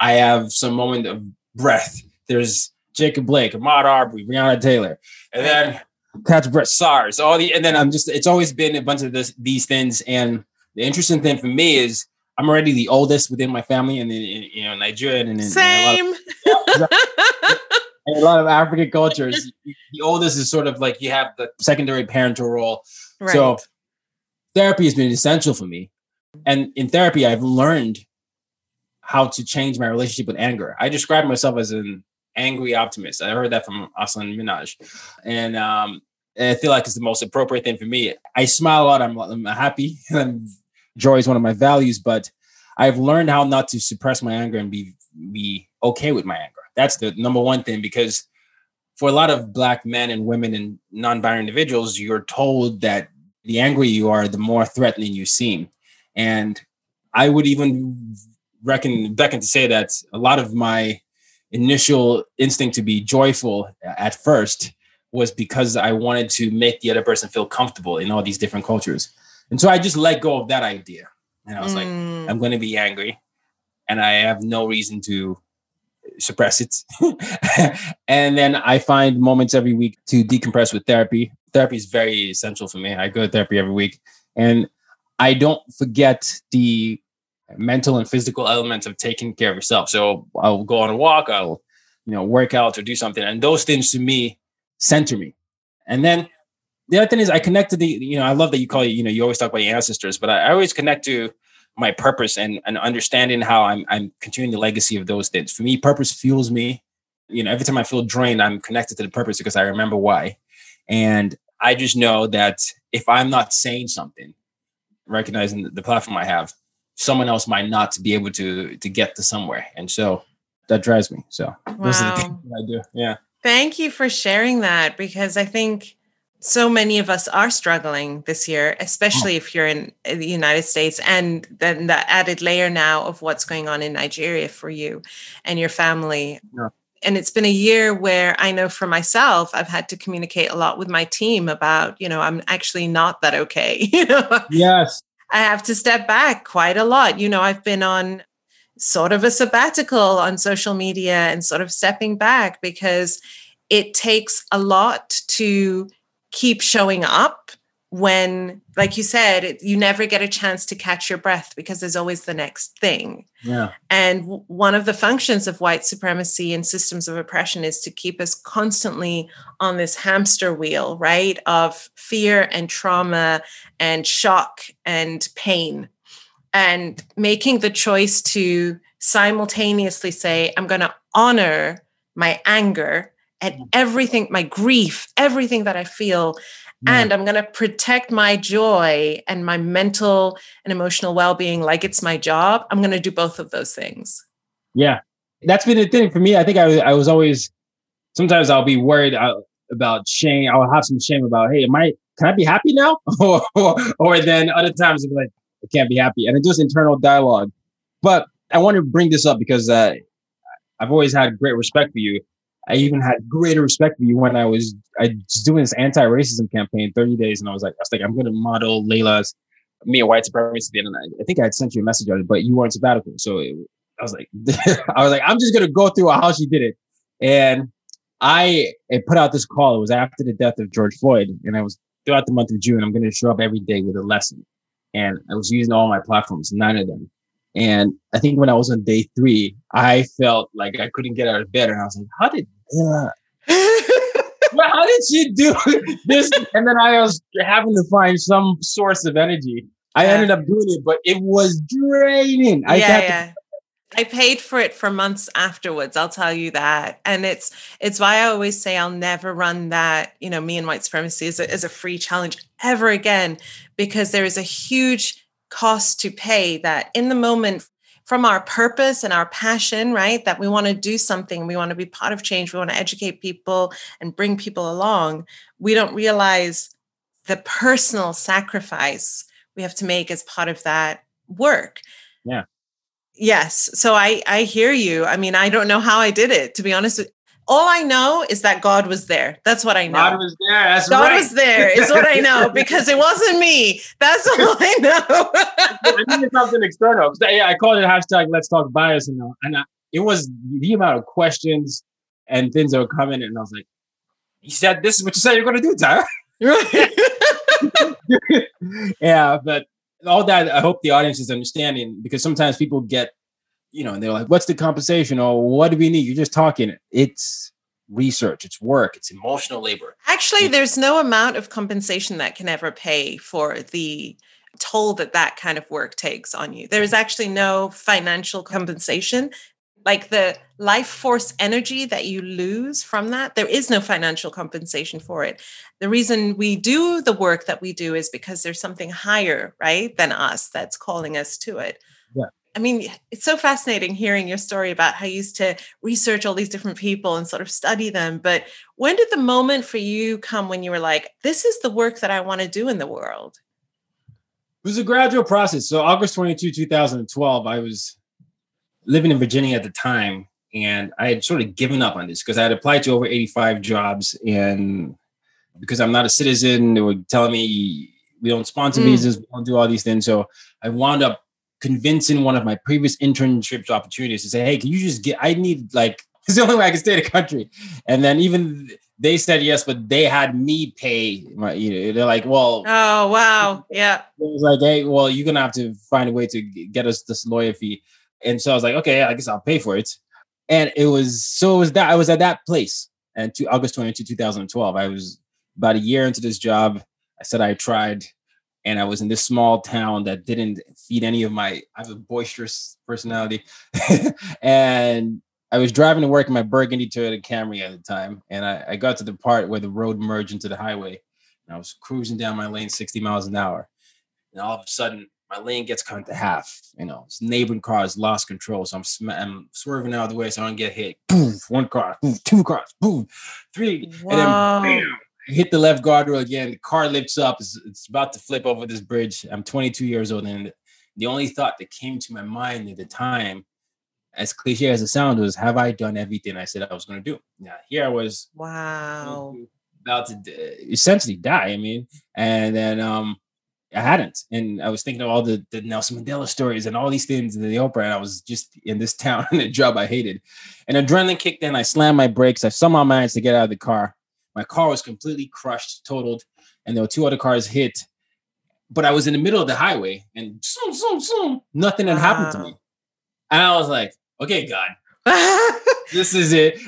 I have some moment of breath, there's Jacob Blake, Ahmaud Arbery, Breonna Taylor, and then catch breath, SARS, all the, and then I'm just, it's always been a bunch of these things. And the interesting thing for me is I'm already the oldest within my family, and then, you know, Nigerian and same. In a lot of African cultures, the oldest is sort of like you have the secondary parental role. Right. So therapy has been essential for me. And in therapy, I've learned how to change my relationship with anger. I describe myself as an angry optimist. I heard that from Hasan Minhaj. And I feel like it's the most appropriate thing for me. I smile a lot. I'm happy. Joy is one of my values, but I've learned how not to suppress my anger and be okay with my anger. That's the number one thing, because for a lot of Black men and women and non-binary individuals, you're told that the angrier you are, the more threatening you seem. And I would even beckon to say that a lot of my initial instinct to be joyful at first was because I wanted to make the other person feel comfortable in all these different cultures. And so I just let go of that idea. And I was like, I'm going to be angry and I have no reason to suppress it. And then I find moments every week to decompress with therapy. Therapy is very essential for me. I go to therapy every week, and I don't forget the mental and physical elements of taking care of yourself. So I'll go on a walk, I'll, work out or do something. And those things to me center me. And then the other thing is I connect to the, I love that you call it, you always talk about your ancestors, but I always connect to my purpose and understanding how I'm continuing the legacy of those things. For me, purpose fuels me. Every time I feel drained, I'm connected to the purpose because I remember why. And I just know that if I'm not saying something, recognizing the platform I have, someone else might not be able to get to somewhere. And so that drives me. So those are the things that I do. Yeah. Thank you for sharing that, because I think so many of us are struggling this year, especially if you're in the United States, and then the added layer now of what's going on in Nigeria for you and your family. Yeah. And it's been a year where I know for myself, I've had to communicate a lot with my team about, I'm actually not that okay. Yes. I have to step back quite a lot. I've been on sort of a sabbatical on social media and sort of stepping back, because it takes a lot to keep showing up when, like you said, you never get a chance to catch your breath because there's always the next thing. Yeah. And one of the functions of white supremacy and systems of oppression is to keep us constantly on this hamster wheel, right? Of fear and trauma and shock and pain, and making the choice to simultaneously say, I'm going to honor my anger and everything, my grief, everything that I feel. Yeah. And I'm going to protect my joy and my mental and emotional well-being like it's my job. I'm going to do both of those things. Yeah. That's been the thing for me. I think I was always, sometimes I'll be worried about shame. I'll have some shame about, hey, can I be happy now? or then other times I'll be like, I can't be happy. And it's just internal dialogue. But I want to bring this up because I've always had great respect for you. I even had greater respect for you when I was doing this anti-racism campaign, 30 days. And I was like, I'm going to model Layla's, me a white supremacist. And I think I had sent you a message on it, but you weren't sabbatical. So I was like, I'm just going to go through how she did it. And I put out this call. It was after the death of George Floyd. And I was throughout the month of June, I'm going to show up every day with a lesson. and I was using all my platforms, none of them. And I think when I was on day 3, I felt like I couldn't get out of bed. And I was like, how did how did she do this? And then I was having to find some source of energy. I ended up doing it, but it was draining. I paid for it for months afterwards. I'll tell you that. And it's why I always say I'll never run that, you know, me and white supremacy as a free challenge ever again, because there is a huge cost to pay that in the moment from our purpose and our passion, right? That we want to do something. We want to be part of change. We want to educate people and bring people along. We don't realize the personal sacrifice we have to make as part of that work. Yeah. Yes. So I hear you. I mean, I don't know how I did it, to be honest. All I know is that God was there. That's what I know. God was there. That's God right. was there is what I know, because it wasn't me. That's all I know. I think it's something external. I called it # let's talk bias. And it was the amount of questions and things that were coming. And I was like, you said this is what you said you're going to do, Tyler. Yeah, but all that, I hope the audience is understanding, because sometimes people get, and they're like, what's the compensation? Or what do we need? You're just talking. It's research, it's work, it's emotional labor. Actually, there's no amount of compensation that can ever pay for the toll that kind of work takes on you. There's actually no financial compensation. Like the life force energy that you lose from that, there is no financial compensation for it. The reason we do the work that we do is because there's something higher, right, than us that's calling us to it. Yeah. I mean, it's so fascinating hearing your story about how you used to research all these different people and sort of study them. But when did the moment for you come when you were like, this is the work that I want to do in the world? It was a gradual process. So August 22, 2012, I was living in Virginia at the time, and I had sort of given up on this because I had applied to over 85 jobs, and because I'm not a citizen, they were telling me we don't sponsor visas, we don't do all these things. So I wound up convincing one of my previous internships opportunities to say, hey, can you just it's the only way I can stay in the country. And then even they said yes, but they had me pay my, they're like, well. Oh, wow. Yeah. It was like, hey, well, you're going to have to find a way to get us this lawyer fee. And so I was like, okay, I guess I'll pay for it. And it was that I was at that place. And to August 22, 2012, I was about a year into this job. I said I tried, and I was in this small town that didn't feed any of I have a boisterous personality. And I was driving to work in my burgundy Toyota Camry at the time. And I got to the part where the road merged into the highway. And I was cruising down my lane 60 miles an hour. And all of a sudden, my lane gets cut to half, neighboring cars lost control. So I'm swerving out of the way so I don't get hit. Boom, one car, boom, two cars, boom, three. Wow. And then bam, I hit the left guardrail again. The car lifts up. It's about to flip over this bridge. I'm 22 years old. And the only thought that came to my mind at the time, as cliche as it sounded, was, have I done everything I said I was going to do? Yeah, here I was. Wow. About to essentially die. I mean, and then, I hadn't. And I was thinking of all the Nelson Mandela stories and all these things in the Oprah. And I was just in this town in a job I hated. And adrenaline kicked in. I slammed my brakes. I somehow managed to get out of the car. My car was completely crushed, totaled. And there were 2 other cars hit. But I was in the middle of the highway. And zoom, zoom, zoom. Nothing had happened to me. And I was like, okay, God. This is it.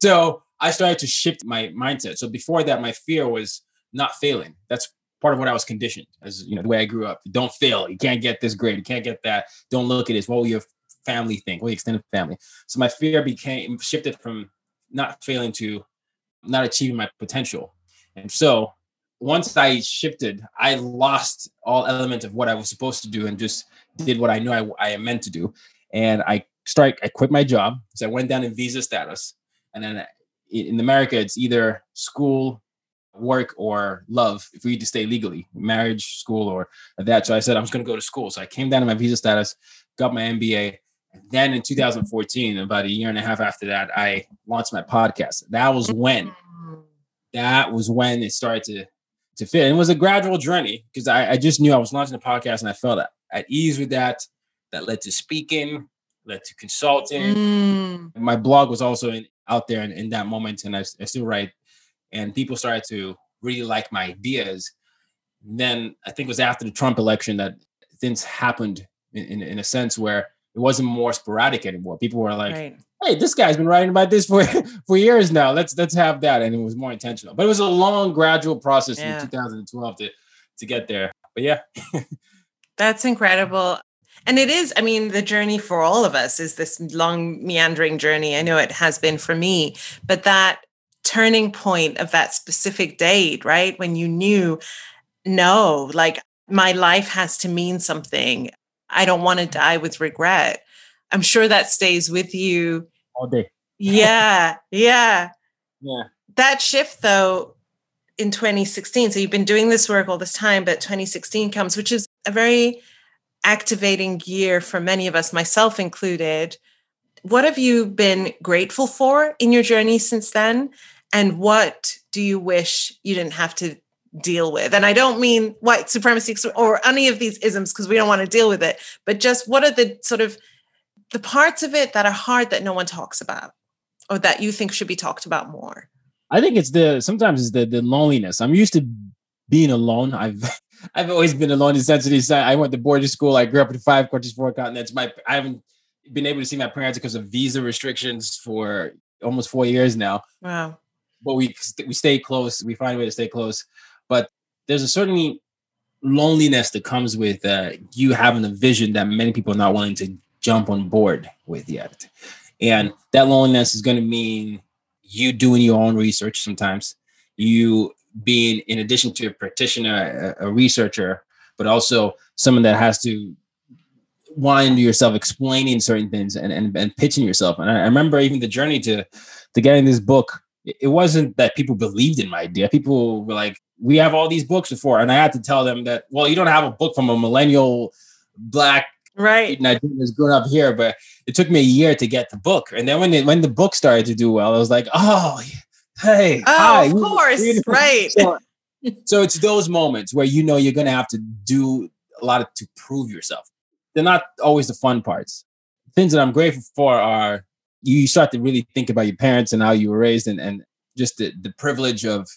So I started to shift my mindset. So before that, my fear was not failing. That's part of what I was conditioned, as the way I grew up. Don't fail. You can't get this grade. You can't get that. Don't look at this. What will your family think? What will your extended family? So my fear shifted from not failing to not achieving my potential. And so once I shifted, I lost all element of what I was supposed to do and just did what I knew I am meant to do. And I quit my job. So I went down in visa status. And then in America, it's either school, work, or love if we need to stay legally, marriage, school, or that. So I said, I'm just going to go to school. So I came down to my visa status, got my MBA. And then in 2014, about a year and a half after that, I launched my podcast. That was when it started to fit. And it was a gradual journey because I just knew I was launching a podcast and I felt at ease with that. That led to speaking, led to consulting. And my blog was also out there in that moment. And I still write. And people started to really like my ideas. then I think it was after the Trump election that things happened in a sense where it wasn't more sporadic anymore. People were like, right. Hey, this guy's been writing about this for years now. Let's have that. And it was more intentional. But it was a long, gradual process from 2012 to get there. But yeah. That's incredible. And it is, I mean, the journey for all of us is this long, meandering journey. I know it has been for me, but that turning point of that specific date, right? When you knew, no, like my life has to mean something. I don't want to die with regret. I'm sure that stays with you all day. Yeah. That shift though, in 2016, so you've been doing this work all this time, but 2016 comes, which is a very activating year for many of us, myself included. What have you been grateful for in your journey since then? And what do you wish you didn't have to deal with? And I don't mean white supremacy or any of these isms, because we don't want to deal with it, but just what are the sort of the parts of it that are hard that no one talks about or that you think should be talked about more? I think sometimes it's the loneliness. I'm used to being alone. I've always been alone in Sensitive Side. I went to boarding school. I grew up in 5 countries, 4 continents. I haven't been able to see my parents because of visa restrictions for almost 4 years now. Wow. But we stay close. We find a way to stay close. But there's a certain loneliness that comes with you having a vision that many people are not willing to jump on board with yet. And that loneliness is going to mean you doing your own research sometimes, you being, in addition to a practitioner, a researcher, but also someone that has to wind yourself explaining certain things and pitching yourself. And I remember even the journey to getting this book, it wasn't that people believed in my idea. People were like, we have all these books before. And I had to tell them that, well, you don't have a book from a millennial Black right Nigerian that's grown up here, but it took me a year to get the book. And then when the book started to do well, I was like, oh, hey. Oh, hi. Of course. Right. So it's those moments where you know you're going to have to do a lot to prove yourself. They're not always the fun parts. Things that I'm grateful for are you start to really think about your parents and how you were raised and just the privilege of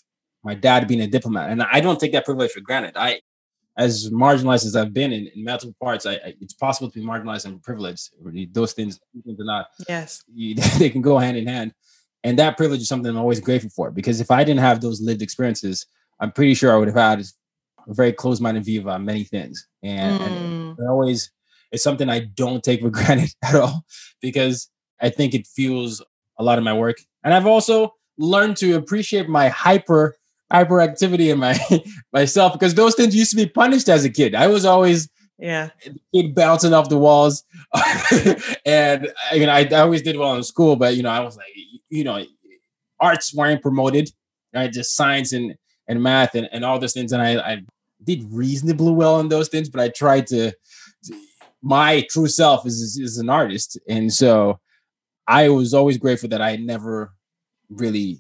my dad being a diplomat. And I don't take that privilege for granted. As marginalized as I've been in multiple parts, it's possible to be marginalized and privileged. Those things are not. Yes, they can go hand in hand. And that privilege is something I'm always grateful for, because if I didn't have those lived experiences, I'm pretty sure I would have had a very closed-minded view about many things. And it's something I don't take for granted at all, because I think it fuels a lot of my work. And I've also learned to appreciate my hyperactivity in myself, because those things used to be punished as a kid. I was always the kid bouncing off the walls. And I always did well in school, but I was like, arts weren't promoted, right? Just science and math and all those things. And I did reasonably well in those things, but I tried my true self is an artist. And so I was always grateful that I never really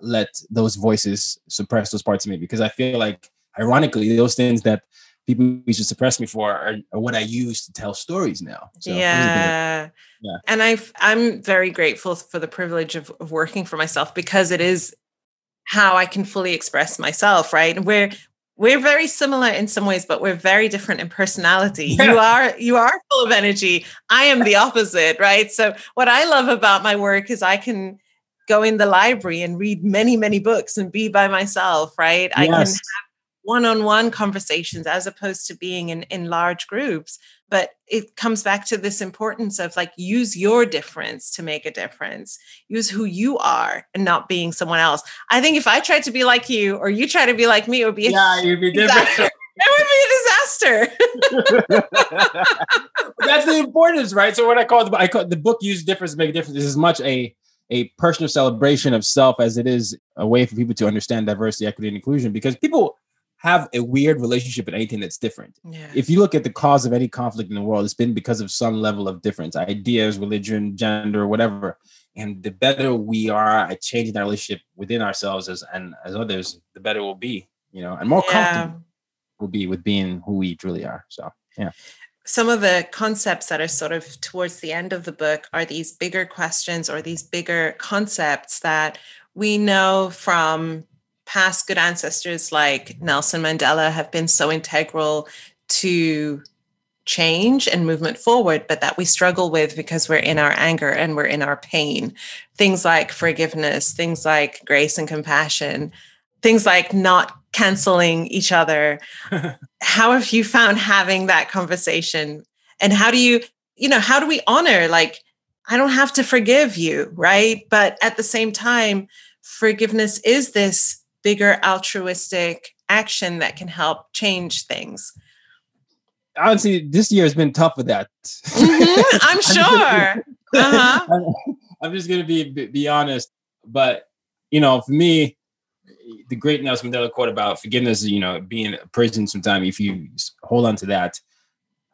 let those voices suppress those parts of me, because I feel like, ironically, those things that people used to suppress me for are what I use to tell stories now. So yeah. And I'm very grateful for the privilege of working for myself, because it is how I can fully express myself, right? And we're very similar in some ways, but we're very different in personality. Yeah. You are full of energy. I am the opposite, right? So what I love about my work is I can go in the library and read many, many books and be by myself, right? Yes. I can have one-on-one conversations as opposed to being in large groups. But it comes back to this importance of like, use your difference to make a difference. Use who you are and not being someone else. I think if I tried to be like you or you try to be like me, it would be a disaster. It would be a disaster. That's the importance, right? So what I call the book Use Difference to Make a Difference is as much a personal celebration of self as it is a way for people to understand diversity, equity, and inclusion, because people have a weird relationship with anything that's different. Yeah. If you look at the cause of any conflict in the world, it's been because of some level of difference, ideas, religion, gender, whatever. And the better we are at changing our relationship within ourselves as others, the better we'll be, and more comfortable we'll be with being who we truly are. So, yeah. Some of the concepts that are sort of towards the end of the book are these bigger questions or these bigger concepts that we know from past good ancestors like Nelson Mandela have been so integral to change and movement forward, but that we struggle with because we're in our anger and we're in our pain. Things like forgiveness, things like grace and compassion, things like not canceling each other. How have you found having that conversation? And how do you, how do we honor, like, I don't have to forgive you, right? But at the same time, forgiveness is this bigger altruistic action that can help change things. Honestly, this year has been tough with that. Mm-hmm, I'm sure. I'm just going to be honest. But, for me, the great Nelson Mandela quote about forgiveness, being a prison sometime, if you hold on to that,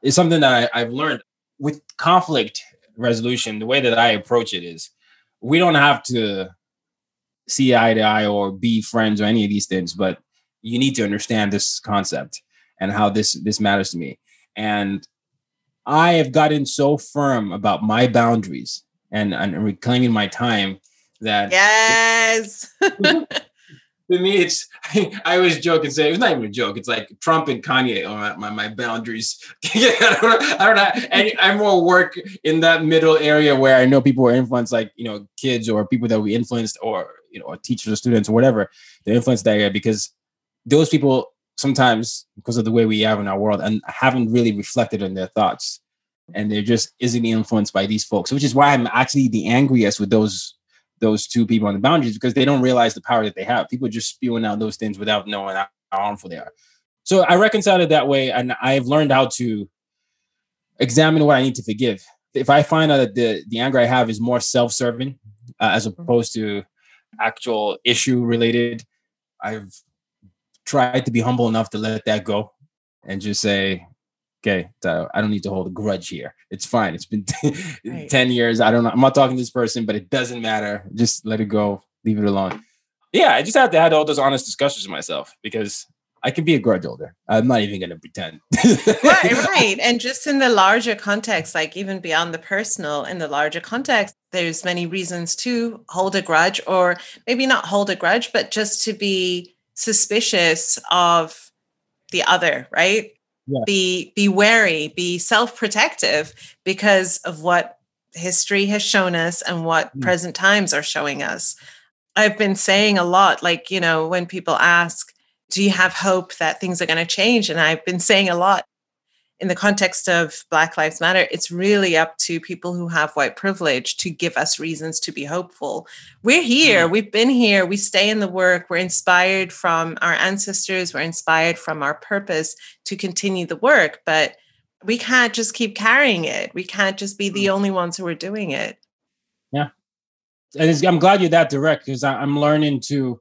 is something that I've learned with conflict resolution. The way that I approach it is we don't have to see eye to eye or be friends or any of these things, but you need to understand this concept and how this matters to me. And I have gotten so firm about my boundaries and reclaiming my time that yes. To me, it's, I always joke and say, it's not even a joke. It's like Trump and Kanye are my boundaries. I don't know. I more work in that middle area where I know people are influenced, like, kids or people that we influenced or, or teachers or students or whatever. They influence that area because those people sometimes, because of the way we have in our world, and haven't really reflected on their thoughts. And they're just easily influenced by these folks, which is why I'm actually the angriest with those two people on the boundaries, because they don't realize the power that they have. People are just spewing out those things without knowing how harmful they are. So I reconciled it that way. And I've learned how to examine what I need to forgive. If I find out that the anger I have is more self-serving as opposed to actual issue related, I've tried to be humble enough to let that go and just say, okay, so I don't need to hold a grudge here. It's fine. It's been 10 years. I don't know. I'm not talking to this person, but it doesn't matter. Just let it go. Leave it alone. Yeah, I just have to have all those honest discussions with myself because I can be a grudge holder. I'm not even going to pretend. Right. And just in the larger context, like even beyond the personal, in the larger context, there's many reasons to hold a grudge, or maybe not hold a grudge, but just to be suspicious of the other, right? Yeah. Be wary, be self-protective because of what history has shown us and what present times are showing us. I've been saying a lot, like, when people ask, do you have hope that things are going to change? And I've been saying a lot in the context of Black Lives Matter, it's really up to people who have white privilege to give us reasons to be hopeful. We're here. We've been here. We stay in the work. We're inspired from our ancestors. We're inspired from our purpose to continue the work. But we can't just keep carrying it. We can't just be the only ones who are doing it. Yeah. And I'm glad you're that direct because I'm learning to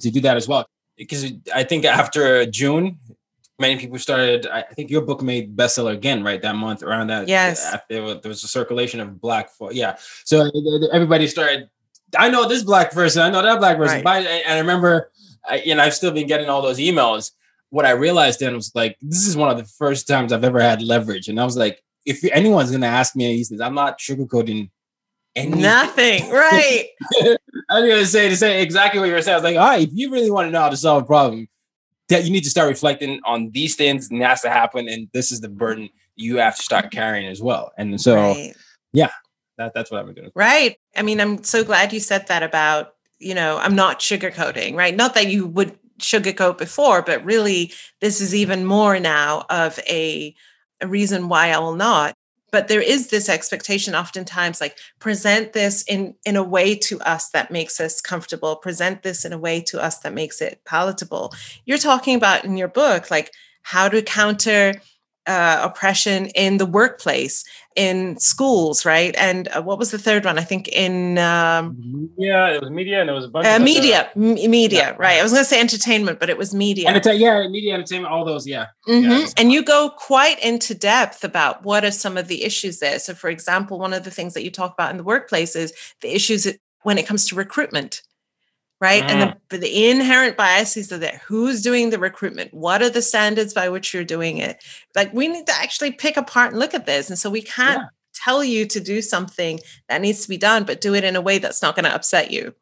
do that as well. Because I think after June, many people started, I think your book made bestseller again, right? That month around that. Yes. There was a circulation of Black. Yeah. So everybody started, I know this Black person. I know that Black person. Right. And I remember, I've still been getting all those emails. What I realized then was like, this is one of the first times I've ever had leverage. And I was like, if anyone's going to ask me any of these things, I'm not sugarcoating anything. Nothing. Right. I was going to say exactly what you were saying. I was like, all right, if you really want to know how to solve a problem, that you need to start reflecting on these things and that's to happen. And this is the burden you have to start carrying as well. And so, yeah, that's what I'm doing. Right. I mean, I'm so glad you said that about, I'm not sugarcoating, right? Not that you would sugarcoat before, but really this is even more now of a reason why I will not. But there is this expectation oftentimes, like present this in a way to us that makes us comfortable, present this in a way to us that makes it palatable. You're talking about in your book, like how to counter oppression in the workplace, in schools, right? And what was the third one? I think in... it was media and it was a bunch of... Media, yeah. Right. I was going to say entertainment, but it was media. Media, entertainment, all those, yeah. Mm-hmm. Yeah, and you go quite into depth about what are some of the issues there. So for example, one of the things that you talk about in the workplace is the issues when it comes to recruitment, right? Mm. And the inherent biases are there. Who's doing the recruitment? What are the standards by which you're doing it? Like we need to actually pick apart and look at this. And so we can't tell you to do something that needs to be done, but do it in a way that's not going to upset you.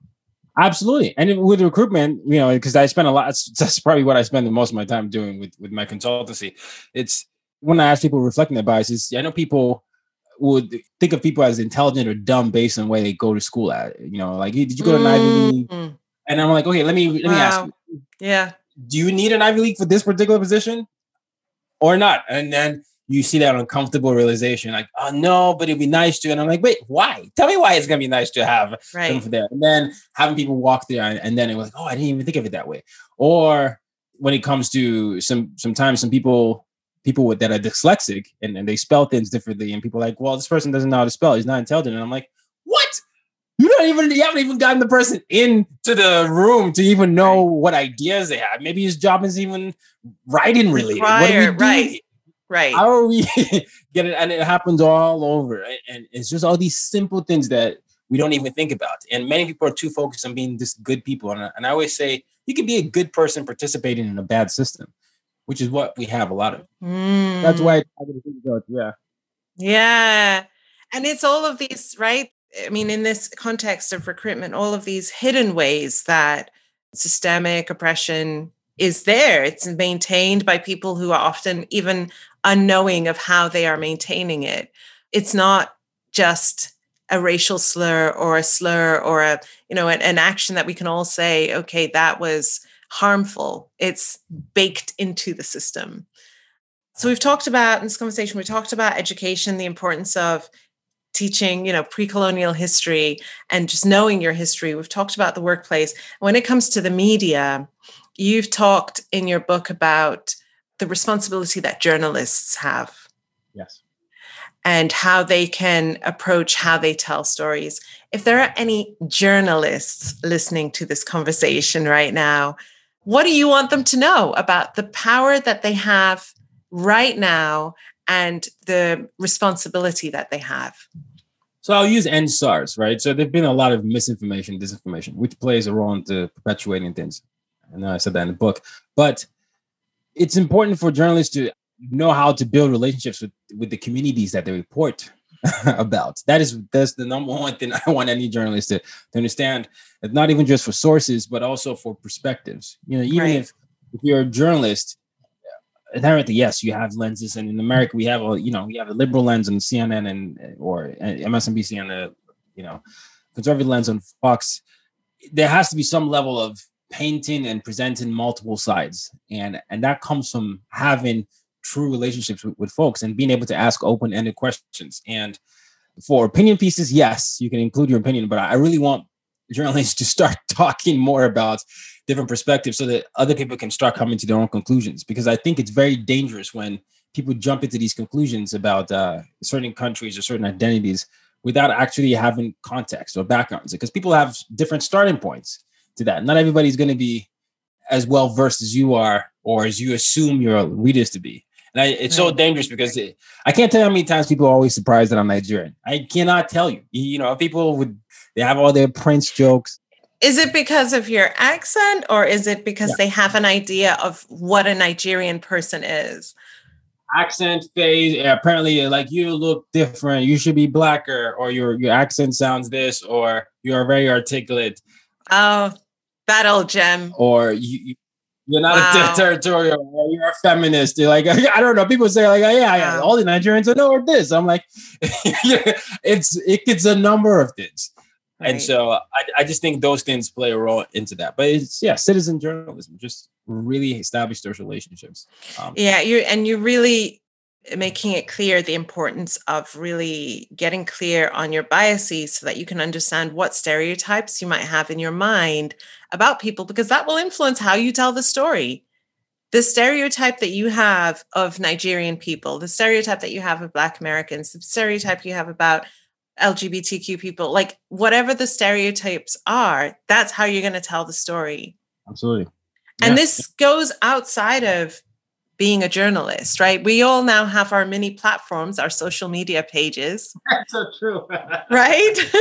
Absolutely. And with recruitment, you know, because I spend a lot, that's probably what I spend the most of my time doing with my consultancy. It's when I ask people reflecting their biases, I know people would think of people as intelligent or dumb based on where they go to school at, you know, like, did you go to an Ivy League? And I'm like, okay, let me ask you. Yeah. Do you need an Ivy League for this particular position or not? And then you see that uncomfortable realization, like, oh no, but it'd be nice to. And I'm like, wait, why? Tell me why it's going to be nice to have them for there. And then having people walk there and then it was like, oh, I didn't even think of it that way. Or when it comes to sometimes people that are dyslexic and they spell things differently. And people are like, well, this person doesn't know how to spell. He's not intelligent. And I'm like, what? You haven't even gotten the person into the room to even know what ideas they have. Maybe his job is even writing related. Right. How are we getting it? And it happens all over. And it's just all these simple things that we don't even think about. And many people are too focused on being just good people. And I always say, you can be a good person participating in a bad system, which is what we have a lot of. That's why I would think about, yeah. And it's all of these, right? I mean, in this context of recruitment, all of these hidden ways that systemic oppression is there. It's maintained by people who are often even unknowing of how they are maintaining it. It's not just a racial slur or a, you know, an action that we can all say, okay, that was harmful. It's baked into the system. So we've talked about, in this conversation, we talked about education, the importance of teaching, you know, pre-colonial history and just knowing your history. We've talked about the workplace. When it comes to the media, you've talked in your book about the responsibility that journalists have. Yes. And how they can approach how they tell stories. If there are any journalists listening to this conversation right now, what do you want them to know about the power that they have right now and the responsibility that they have? So I'll use EndSARS, right? So there've been a lot of misinformation, disinformation, which plays a role into perpetuating things. I know I said that in the book, but it's important for journalists to know how to build relationships with the communities that they report about. That's the number one thing I want any journalist to understand. It's not even just for sources, but also for perspectives. You know, even if you're a journalist, inherently, yes, you have lenses, and in America we have a liberal lens on CNN and or MSNBC and a conservative lens on Fox. There has to be some level of painting and presenting multiple sides, and that comes from having true relationships with folks and being able to ask open-ended questions. And for opinion pieces, yes, you can include your opinion, but I really want journalists to start talking more about different perspectives so that other people can start coming to their own conclusions. Because I think it's very dangerous when people jump into these conclusions about certain countries or certain identities without actually having context or backgrounds, because people have different starting points to that. Not everybody's going to be as well versed as you are or as you assume your readers to be. And it's so dangerous because I can't tell you how many times people are always surprised that I'm Nigerian. I cannot tell you. You know, people they have all their Prince jokes. Is it because of your accent or is it because they have an idea of what a Nigerian person is? Accent, phase, apparently like you look different. You should be blacker or your accent sounds this or you're very articulate. Oh, that old gem. Or you're not a territorial, or you're a feminist. You're like, I don't know. People say like, yeah, all the Nigerians I know are this. I'm like, it's a number of things. Right. And so I just think those things play a role into that. But it's, citizen journalism, just really establish those relationships. You're really making it clear the importance of really getting clear on your biases so that you can understand what stereotypes you might have in your mind about people, because that will influence how you tell the story. The stereotype that you have of Nigerian people, the stereotype that you have of Black Americans, the stereotype you have about LGBTQ people, like whatever the stereotypes are, that's how you're going to tell the story. Absolutely. Yeah. And this goes outside of being a journalist, right? We all now have our mini platforms, our social media pages. That's so true. Right?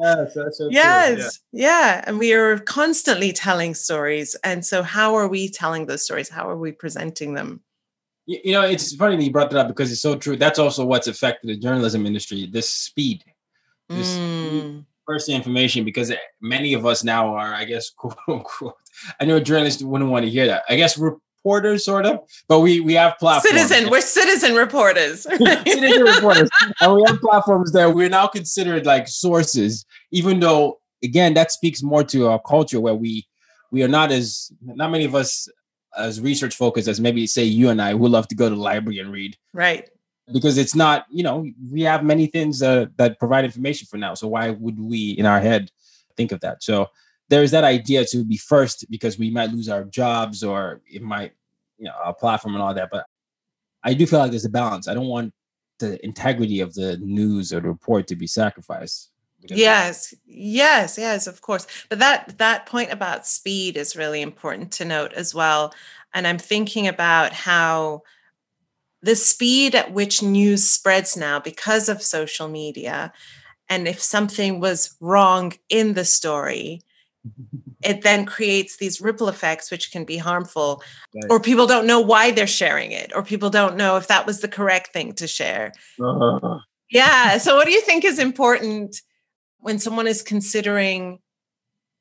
Yes, that's so true. Yeah. And we are constantly telling stories. And so how are we telling those stories? How are we presenting them? You know, it's funny that you brought that up because it's so true. That's also what's affected the journalism industry, this speed. first-hand information, because many of us now are, I guess, quote unquote, I know journalists wouldn't want to hear that. I guess reporters, sort of, but we have platforms. We're citizen reporters. Citizen reporters. And we have platforms that we're now considered like sources, even though, again, that speaks more to our culture where we are not many of us as research focused as maybe say you and I would love to go to the library and read. Right. Because it's not, we have many things that provide information for now. So why would we in our head think of that? So there's that idea to be first because we might lose our jobs or it might, our platform and all that. But I do feel like there's a balance. I don't want the integrity of the news or the report to be sacrificed. Yes, of course. But that point about speed is really important to note as well. And I'm thinking about how the speed at which news spreads now because of social media, and if something was wrong in the story, it then creates these ripple effects which can be harmful, right? Or people don't know why they're sharing it, or people don't know if that was the correct thing to share. Yeah. So what do you think is important when someone is considering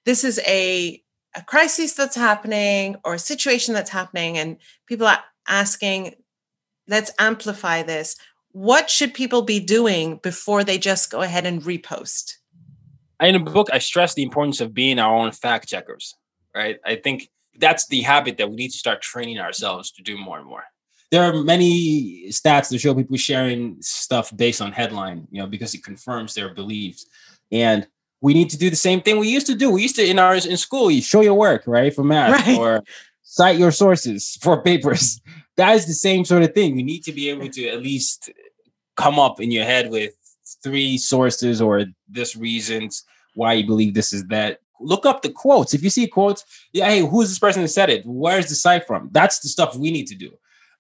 this is a crisis that's happening or a situation that's happening and people are asking, let's amplify this? What should people be doing before they just go ahead and repost? In the book, I stress the importance of being our own fact checkers, right? I think that's the habit that we need to start training ourselves to do more and more. There are many stats that show people sharing stuff based on headline, because it confirms their beliefs. And we need to do the same thing we used to do. We used to, in school, you show your work, right? For math, right? Or cite your sources for papers. That is the same sort of thing. You need to be able to at least come up in your head with 3 sources or this reasons why you believe this is that. Look up the quotes. If you see quotes, hey, who's this person that said it? Where's the site from? That's the stuff we need to do.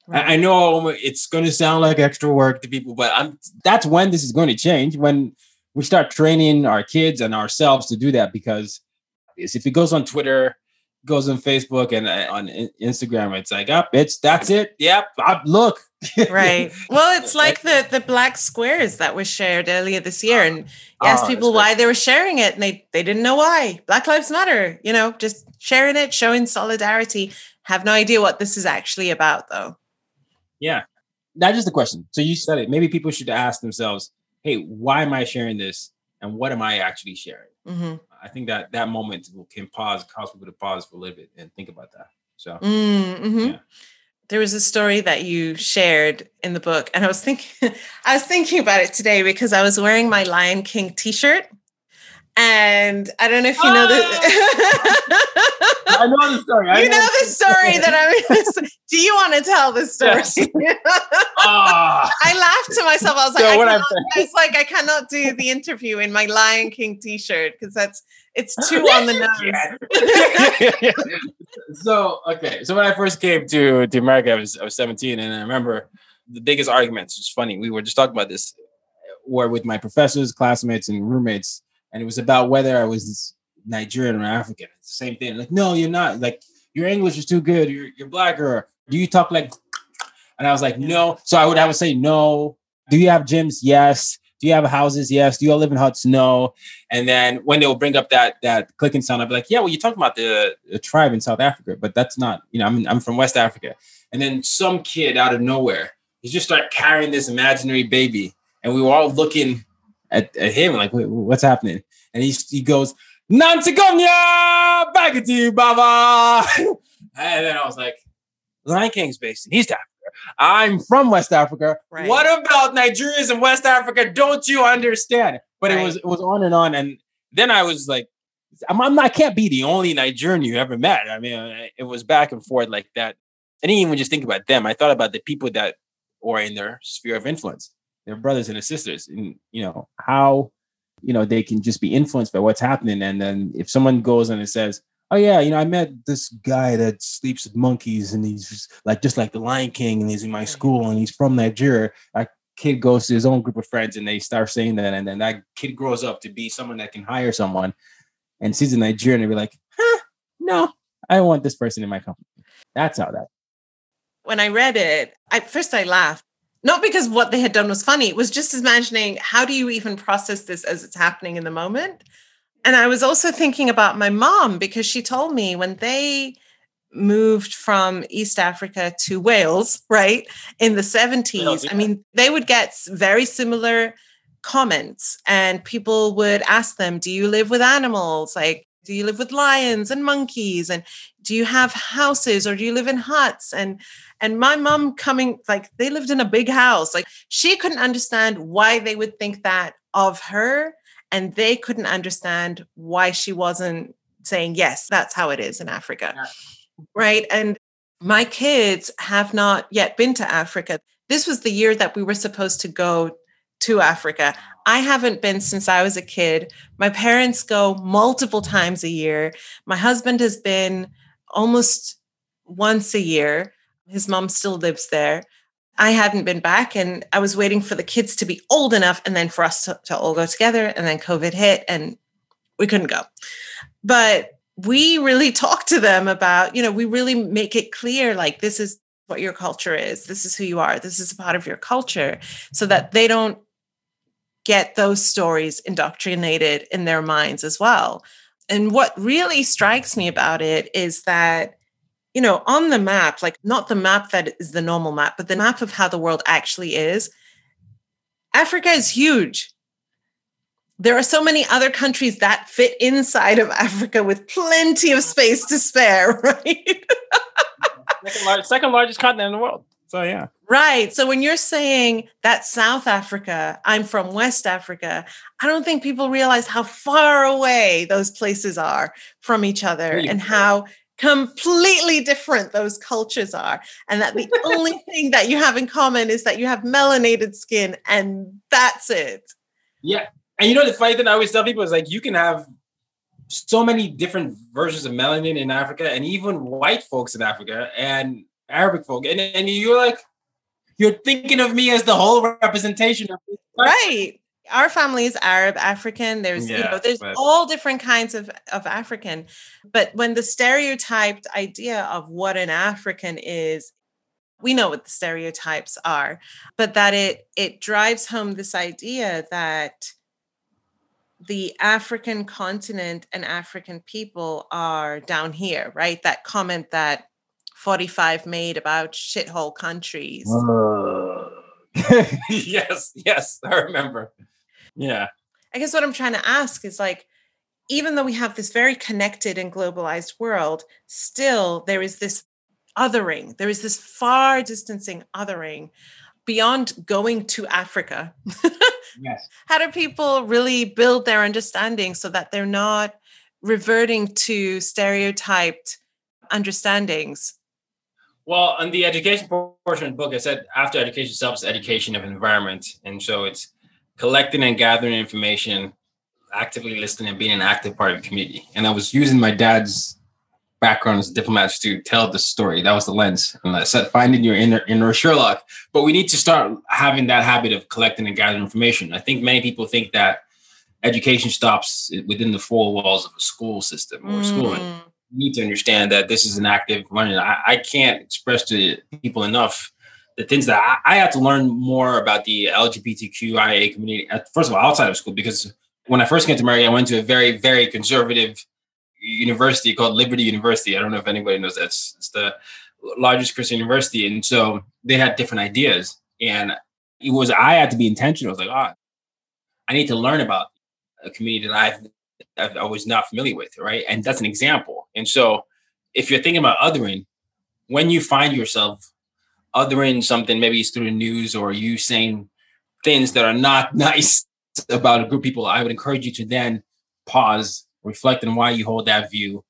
I know it's going to sound like extra work to people, but that's when this is going to change, when we start training our kids and ourselves to do that, because if it goes on Twitter, goes on Facebook and on Instagram, it's like, oh, bitch, that's it. Yep. Look. Right. Well, it's like the black squares that were shared earlier this year, and asked people why they were sharing it, and they didn't know why. Black Lives Matter, just sharing it, showing solidarity. Have no idea what this is actually about, though. Yeah, that is the question. So you said it. Maybe people should ask themselves, hey, why am I sharing this? And what am I actually sharing? Mm-hmm. I think that moment can cause people to pause for a little bit and think about that. So yeah. There was a story that you shared in the book. And I was thinking, about it today because I was wearing my Lion King t-shirt. And I don't know if you know this. I know the story. You know the story that I'm. Do you want to tell the story? Yes. I laughed to myself. I was like, I cannot do the interview in my Lion King t-shirt because it's too on the nose. So when I first came to America, I was 17, and I remember the biggest arguments. It's funny. We were just talking about this, were with my professors, classmates, and roommates. And it was about whether I was Nigerian or African. It's the same thing. Like, no, you're not. Like, your English is too good. You're blacker. Do you talk like? And I was like, no. So I would say no. Do you have gyms? Yes. Do you have houses? Yes. Do you all live in huts? No. And then when they will bring up that clicking sound, I'd be like, yeah, well, you're talking about the tribe in South Africa, but that's not. I'm from West Africa. And then some kid out of nowhere, he just started carrying this imaginary baby, and we were all looking at him, like, wait, what's happening? And he goes, Nancy Gonya, back at you, Baba. And then I was like, Lion King's based in East Africa. I'm from West Africa. Right. What about Nigerians and West Africa? Don't you understand? But right. It was on and on. And then I was like, I can't be the only Nigerian you ever met. I mean, it was back and forth like that. I didn't even just think about them. I thought about the people that were in their sphere of influence. Their brothers and their sisters, and how they can just be influenced by what's happening. And then if someone goes in and says, "Oh yeah, I met this guy that sleeps with monkeys, and he's like just like the Lion King, and he's in my school, and he's from Nigeria," that kid goes to his own group of friends, and they start saying that, and then that kid grows up to be someone that can hire someone, and sees a Nigerian, and be like, "Huh, no, I don't want this person in my company." That's how that. When I read it, at first I laughed. Not because what they had done was funny. It was just imagining, how do you even process this as it's happening in the moment? And I was also thinking about my mom, because she told me when they moved from East Africa to Wales, right, in the 70s, oh, yeah. I mean, they would get very similar comments, and people would ask them, do you live with animals? Like, do you live with lions and monkeys? And do you have houses, or do you live in huts? And my mom coming, like, they lived in a big house. Like, she couldn't understand why they would think that of her. And they couldn't understand why she wasn't saying, yes, that's how it is in Africa. Yeah. Right. And my kids have not yet been to Africa. This was the year that we were supposed to go to Africa. I haven't been since I was a kid. My parents go multiple times a year. My husband has been almost once a year. His mom still lives there. I hadn't been back, and I was waiting for the kids to be old enough and then for us to all go together. And then COVID hit and we couldn't go. But we really talk to them about, you know, we really make it clear, like, this is what your culture is. This is who you are. This is a part of your culture, so that they don't get those stories indoctrinated in their minds as well. And what really strikes me about it is that, you know, on the map, like, not the map that is the normal map, but the map of how the world actually is, Africa is huge. There are so many other countries that fit inside of Africa with plenty of space to spare, right? Second largest continent in the world. So, yeah. Right. So when you're saying that South Africa, I'm from West Africa, I don't think people realize how far away those places are from each other, really? And how completely different those cultures are. And that the only thing that you have in common is that you have melanated skin, and that's it. Yeah. And you know, the funny thing I always tell people is, like, you can have so many different versions of melanin in Africa, and even white folks in Africa, and Arabic folk, and you're like, you're thinking of me as the whole representation of this country. Right. Our family is Arab, African. There's, yeah, you know, there's all different kinds of African. But when the stereotyped idea of what an African is, we know what the stereotypes are, but that it drives home this idea that the African continent and African people are down here, right? That comment that 45 made about shithole countries. Yes, I remember. Yeah. I guess what I'm trying to ask is, like, even though we have this very connected and globalized world, still there is this othering. There is this far distancing othering beyond going to Africa. Yes. How do people really build their understanding so that they're not reverting to stereotyped understandings? Well, on the education portion of the book, I said after education itself is education of environment. And so it's collecting and gathering information, actively listening, and being an active part of the community. And I was using my dad's background as a diplomat to tell the story. That was the lens. And I said, finding your inner Sherlock. But we need to start having that habit of collecting and gathering information. I think many people think that education stops within the four walls of a school system or schooling. Need to understand that this is an active learning. I can't express to people enough the things that I had to learn more about the LGBTQIA community. First of all, outside of school, because when I first came to America, I went to a very, very conservative university called Liberty University. I don't know if anybody knows that. It's the largest Christian university. And so they had different ideas. And I had to be intentional. I was like, I need to learn about a community that I was not familiar with, right? And that's an example. And so if you're thinking about othering, when you find yourself othering something, maybe it's through the news or you saying things that are not nice about a group of people, I would encourage you to then pause, reflect on why you hold that view,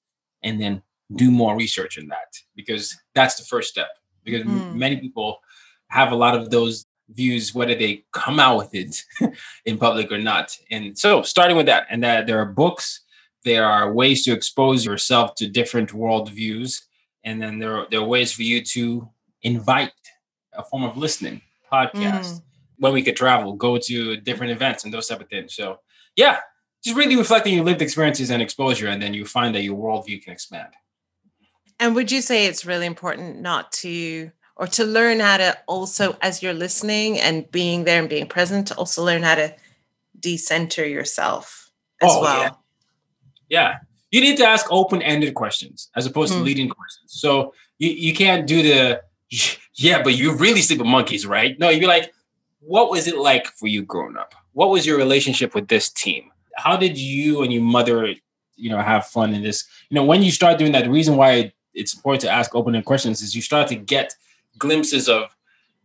and then do more research in that, because that's the first step. Because many people have a lot of those views, whether they come out with it in public or not. And so starting with that, and that there are books, there are ways to expose yourself to different worldviews. And then there are ways for you to invite a form of listening, podcast, when we could travel, go to different events and those type of things. So yeah, just really reflecting your lived experiences and exposure. And then you find that your worldview can expand. And would you say it's really important not to or to learn how to also, as you're listening and being there and being present, to also learn how to decenter yourself as well. Yeah. You need to ask open-ended questions as opposed to leading questions. So you can't do the, yeah, but you really sleep with monkeys, right? No, you'd be like, what was it like for you growing up? What was your relationship with this team? How did you and your mother, have fun in this? When you start doing that, the reason why it's important to ask open-ended questions is you start to get glimpses of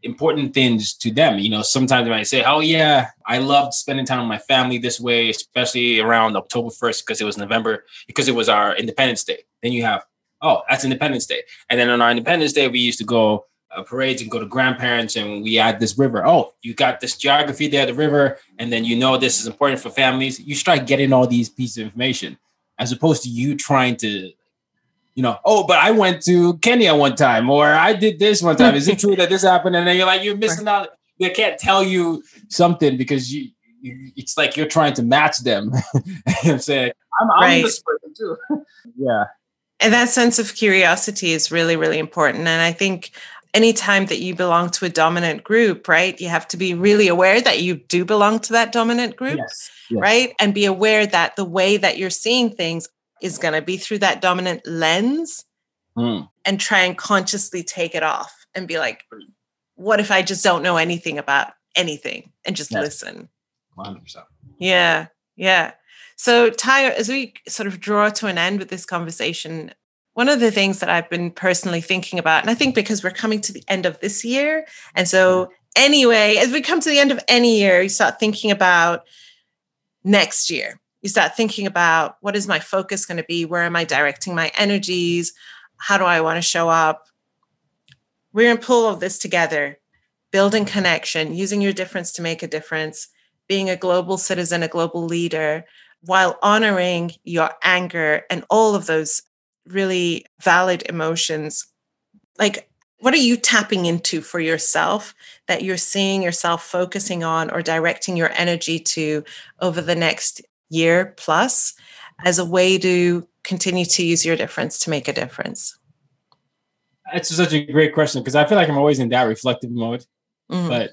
important things to them. Sometimes they might say, oh yeah, I loved spending time with my family this way, especially around October 1st because it was November, because it was our Independence Day. Then you have, oh, that's Independence Day. And then on our Independence Day, we used to go parades and go to grandparents, and we had this river. Oh, you got this geography there, the river. And then, this is important for families. You start getting all these pieces of information as opposed to you trying to but I went to Kenya one time, or I did this one time. Is it true that this happened? And then you're like, you're missing out. They can't tell you something because it's like you're trying to match them and say, I'm this person too. Yeah. And that sense of curiosity is really, really important. And I think anytime that you belong to a dominant group, right, you have to be really aware that you do belong to that dominant group, yes. Right? And be aware that the way that you're seeing things is going to be through that dominant lens and try and consciously take it off and be like, what if I just don't know anything about anything and just listen? 100%. Yeah. Yeah. So Tayo, as we sort of draw to an end with this conversation, one of the things that I've been personally thinking about, and I think because we're coming to the end of this year. And so anyway, as we come to the end of any year, you start thinking about next year. You start thinking about, what is my focus going to be? Where am I directing my energies? How do I want to show up? We're in pull of this together, building connection, using your difference to make a difference, being a global citizen, a global leader, while honoring your anger and all of those really valid emotions. Like, what are you tapping into for yourself that you're seeing yourself focusing on or directing your energy to over the next year plus as a way to continue to use your difference to make a difference? That's such a great question because I feel like I'm always in that reflective mode. Mm-hmm. But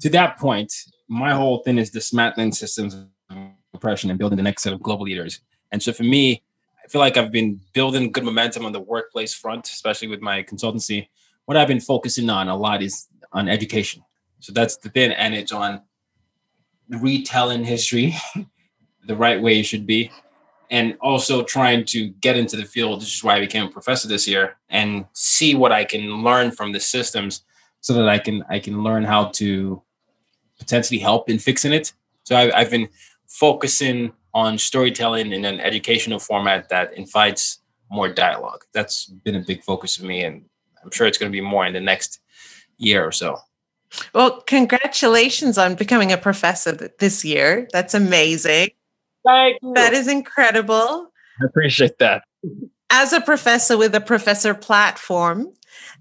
to that point, my whole thing is dismantling systems of oppression and building the next set of global leaders. And so for me, I feel like I've been building good momentum on the workplace front, especially with my consultancy. What I've been focusing on a lot is on education. So that's the thing. And it's on retelling history the right way it should be, and also trying to get into the field, which is why I became a professor this year, and see what I can learn from the systems so that I can learn how to potentially help in fixing it. So I've been focusing on storytelling in an educational format that invites more dialogue. That's been a big focus for me, and I'm sure it's going to be more in the next year or so. Well, congratulations on becoming a professor this year. That's amazing. That is incredible. I appreciate that. As a professor with a professor platform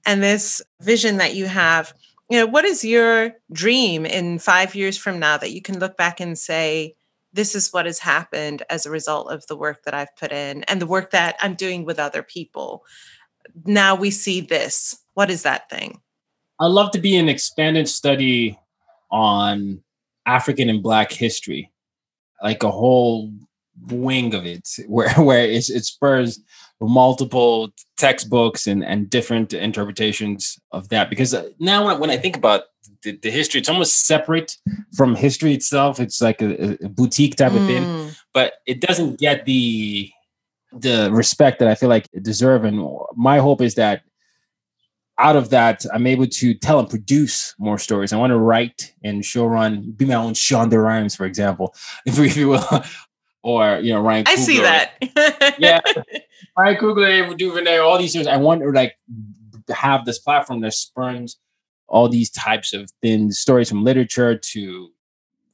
and this vision that you have, what is your dream in 5 years from now that you can look back and say, this is what has happened as a result of the work that I've put in and the work that I'm doing with other people? Now we see this. What is that thing? I'd love to be an expanded study on African and Black history, like a whole wing of it where it spurs multiple textbooks and different interpretations of that. Because now when I think about the history, it's almost separate from history itself. It's like a boutique type of thing, but it doesn't get the respect that I feel like it deserves. And my hope is that out of that, I'm able to tell and produce more stories. I want to write and showrun, be my own Shonda Rhimes, for example, if you will, or Ryan Coogler. I see that. Yeah, Ryan Coogler, Ava DuVernay, all these things. I want to have this platform that spurns all these types of thin stories from literature to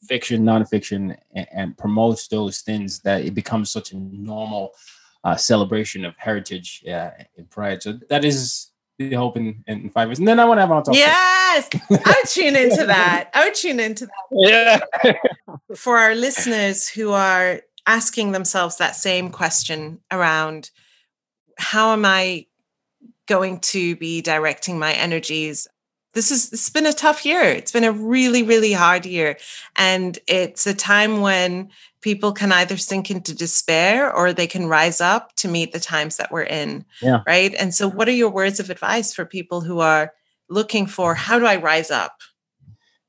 fiction, nonfiction, and promotes those things that it becomes such a normal celebration of heritage and pride. So that is the hope in 5 years. And then I want to have on top. Yes, I would tune into that. Yeah. For our listeners who are asking themselves that same question around, how am I going to be directing my energies. It's been a tough year. It's been a really, really hard year. And it's a time when people can either sink into despair or they can rise up to meet the times that we're in. Yeah. Right. And so what are your words of advice for people who are looking for, how do I rise up?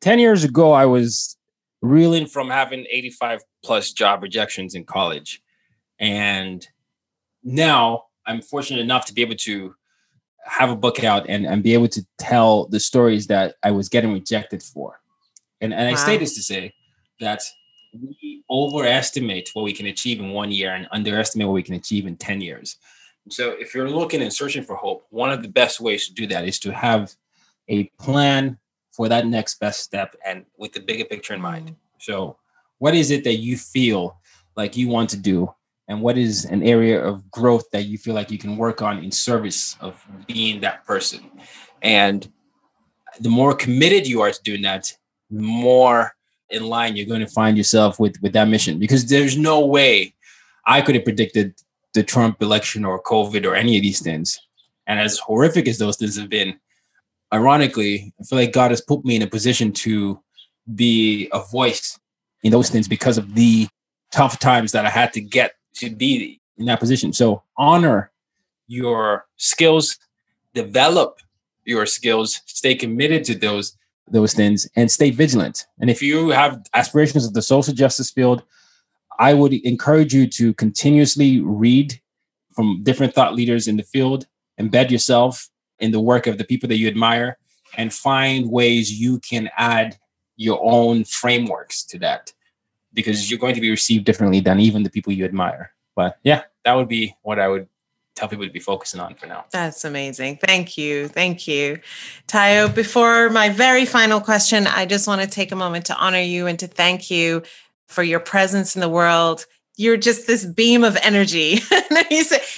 10 years ago, I was reeling from having 85 plus job rejections in college. And now I'm fortunate enough to be able to have a book out and be able to tell the stories that I was getting rejected for. And wow. I say this to say that we overestimate what we can achieve in 1 year and underestimate what we can achieve in 10 years. So if you're looking and searching for hope, one of the best ways to do that is to have a plan for that next best step and with the bigger picture in mind. So what is it that you feel like you want to do? And what is an area of growth that you feel like you can work on in service of being that person? And the more committed you are to doing that, the more in line you're going to find yourself with that mission. Because there's no way I could have predicted the Trump election or COVID or any of these things. And as horrific as those things have been, ironically, I feel like God has put me in a position to be a voice in those things because of the tough times that I had to get to be in that position. So honor your skills, develop your skills, stay committed to those things, and stay vigilant. And if you have aspirations of the social justice field, I would encourage you to continuously read from different thought leaders in the field, embed yourself in the work of the people that you admire, and find ways you can add your own frameworks to that, because you're going to be received differently than even the people you admire. But yeah, that would be what I would tell people to be focusing on for now. That's amazing. Thank you. Thank you. Tayo, before my very final question, I just want to take a moment to honor you and to thank you for your presence in the world. You're just this beam of energy.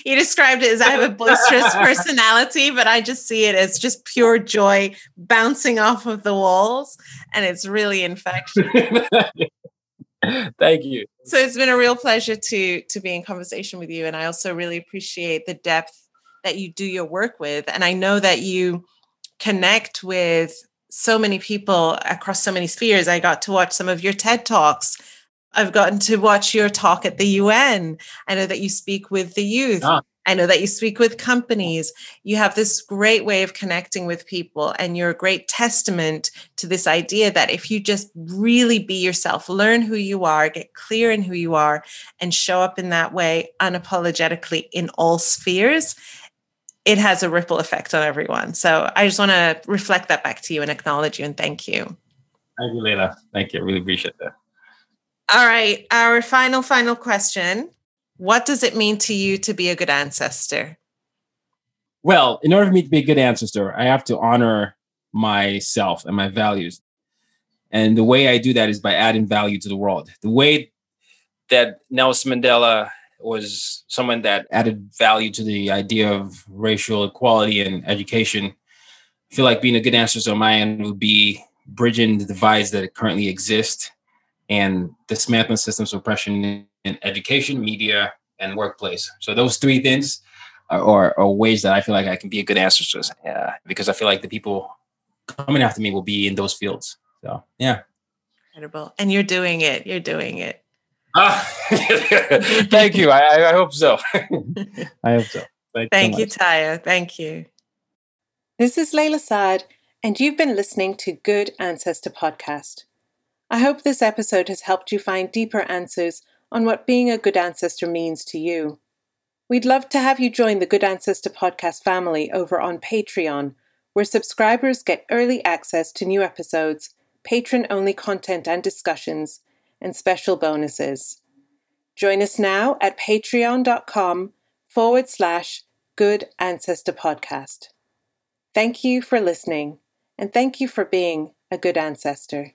You described it as I have a boisterous personality, but I just see it as just pure joy bouncing off of the walls. And it's really infectious. Thank you. So it's been a real pleasure to be in conversation with you. And I also really appreciate the depth that you do your work with. And I know that you connect with so many people across so many spheres. I got to watch some of your TED Talks. I've gotten to watch your talk at the UN. I know that you speak with the youth. Ah. I know that you speak with companies. You have this great way of connecting with people, and you're a great testament to this idea that if you just really be yourself, learn who you are, get clear in who you are, and show up in that way unapologetically in all spheres, it has a ripple effect on everyone. So I just want to reflect that back to you and acknowledge you and thank you. Thank you, Layla. Thank you. I really appreciate that. All right. Our final question. What does it mean to you to be a good ancestor? Well, in order for me to be a good ancestor, I have to honor myself and my values. And the way I do that is by adding value to the world. The way that Nelson Mandela was someone that added value to the idea of racial equality and education, I feel like being a good ancestor on my end would be bridging the divides that currently exist and dismantling systems of oppression in education, media, and workplace. So those three things are ways that I feel like I can be a good ancestor, because I feel like the people coming after me will be in those fields. So, yeah. Incredible. And you're doing it. You're doing it. Thank you. I hope so. I hope so. Thank you, Tayo. Thank you. This is Layla Saad, and you've been listening to Good Ancestor Podcast. I hope this episode has helped you find deeper answers on what being a good ancestor means to you. We'd love to have you join the Good Ancestor Podcast family over on Patreon, where subscribers get early access to new episodes, patron-only content and discussions, and special bonuses. Join us now at patreon.com/Good Ancestor Podcast. Thank you for listening, and thank you for being a good ancestor.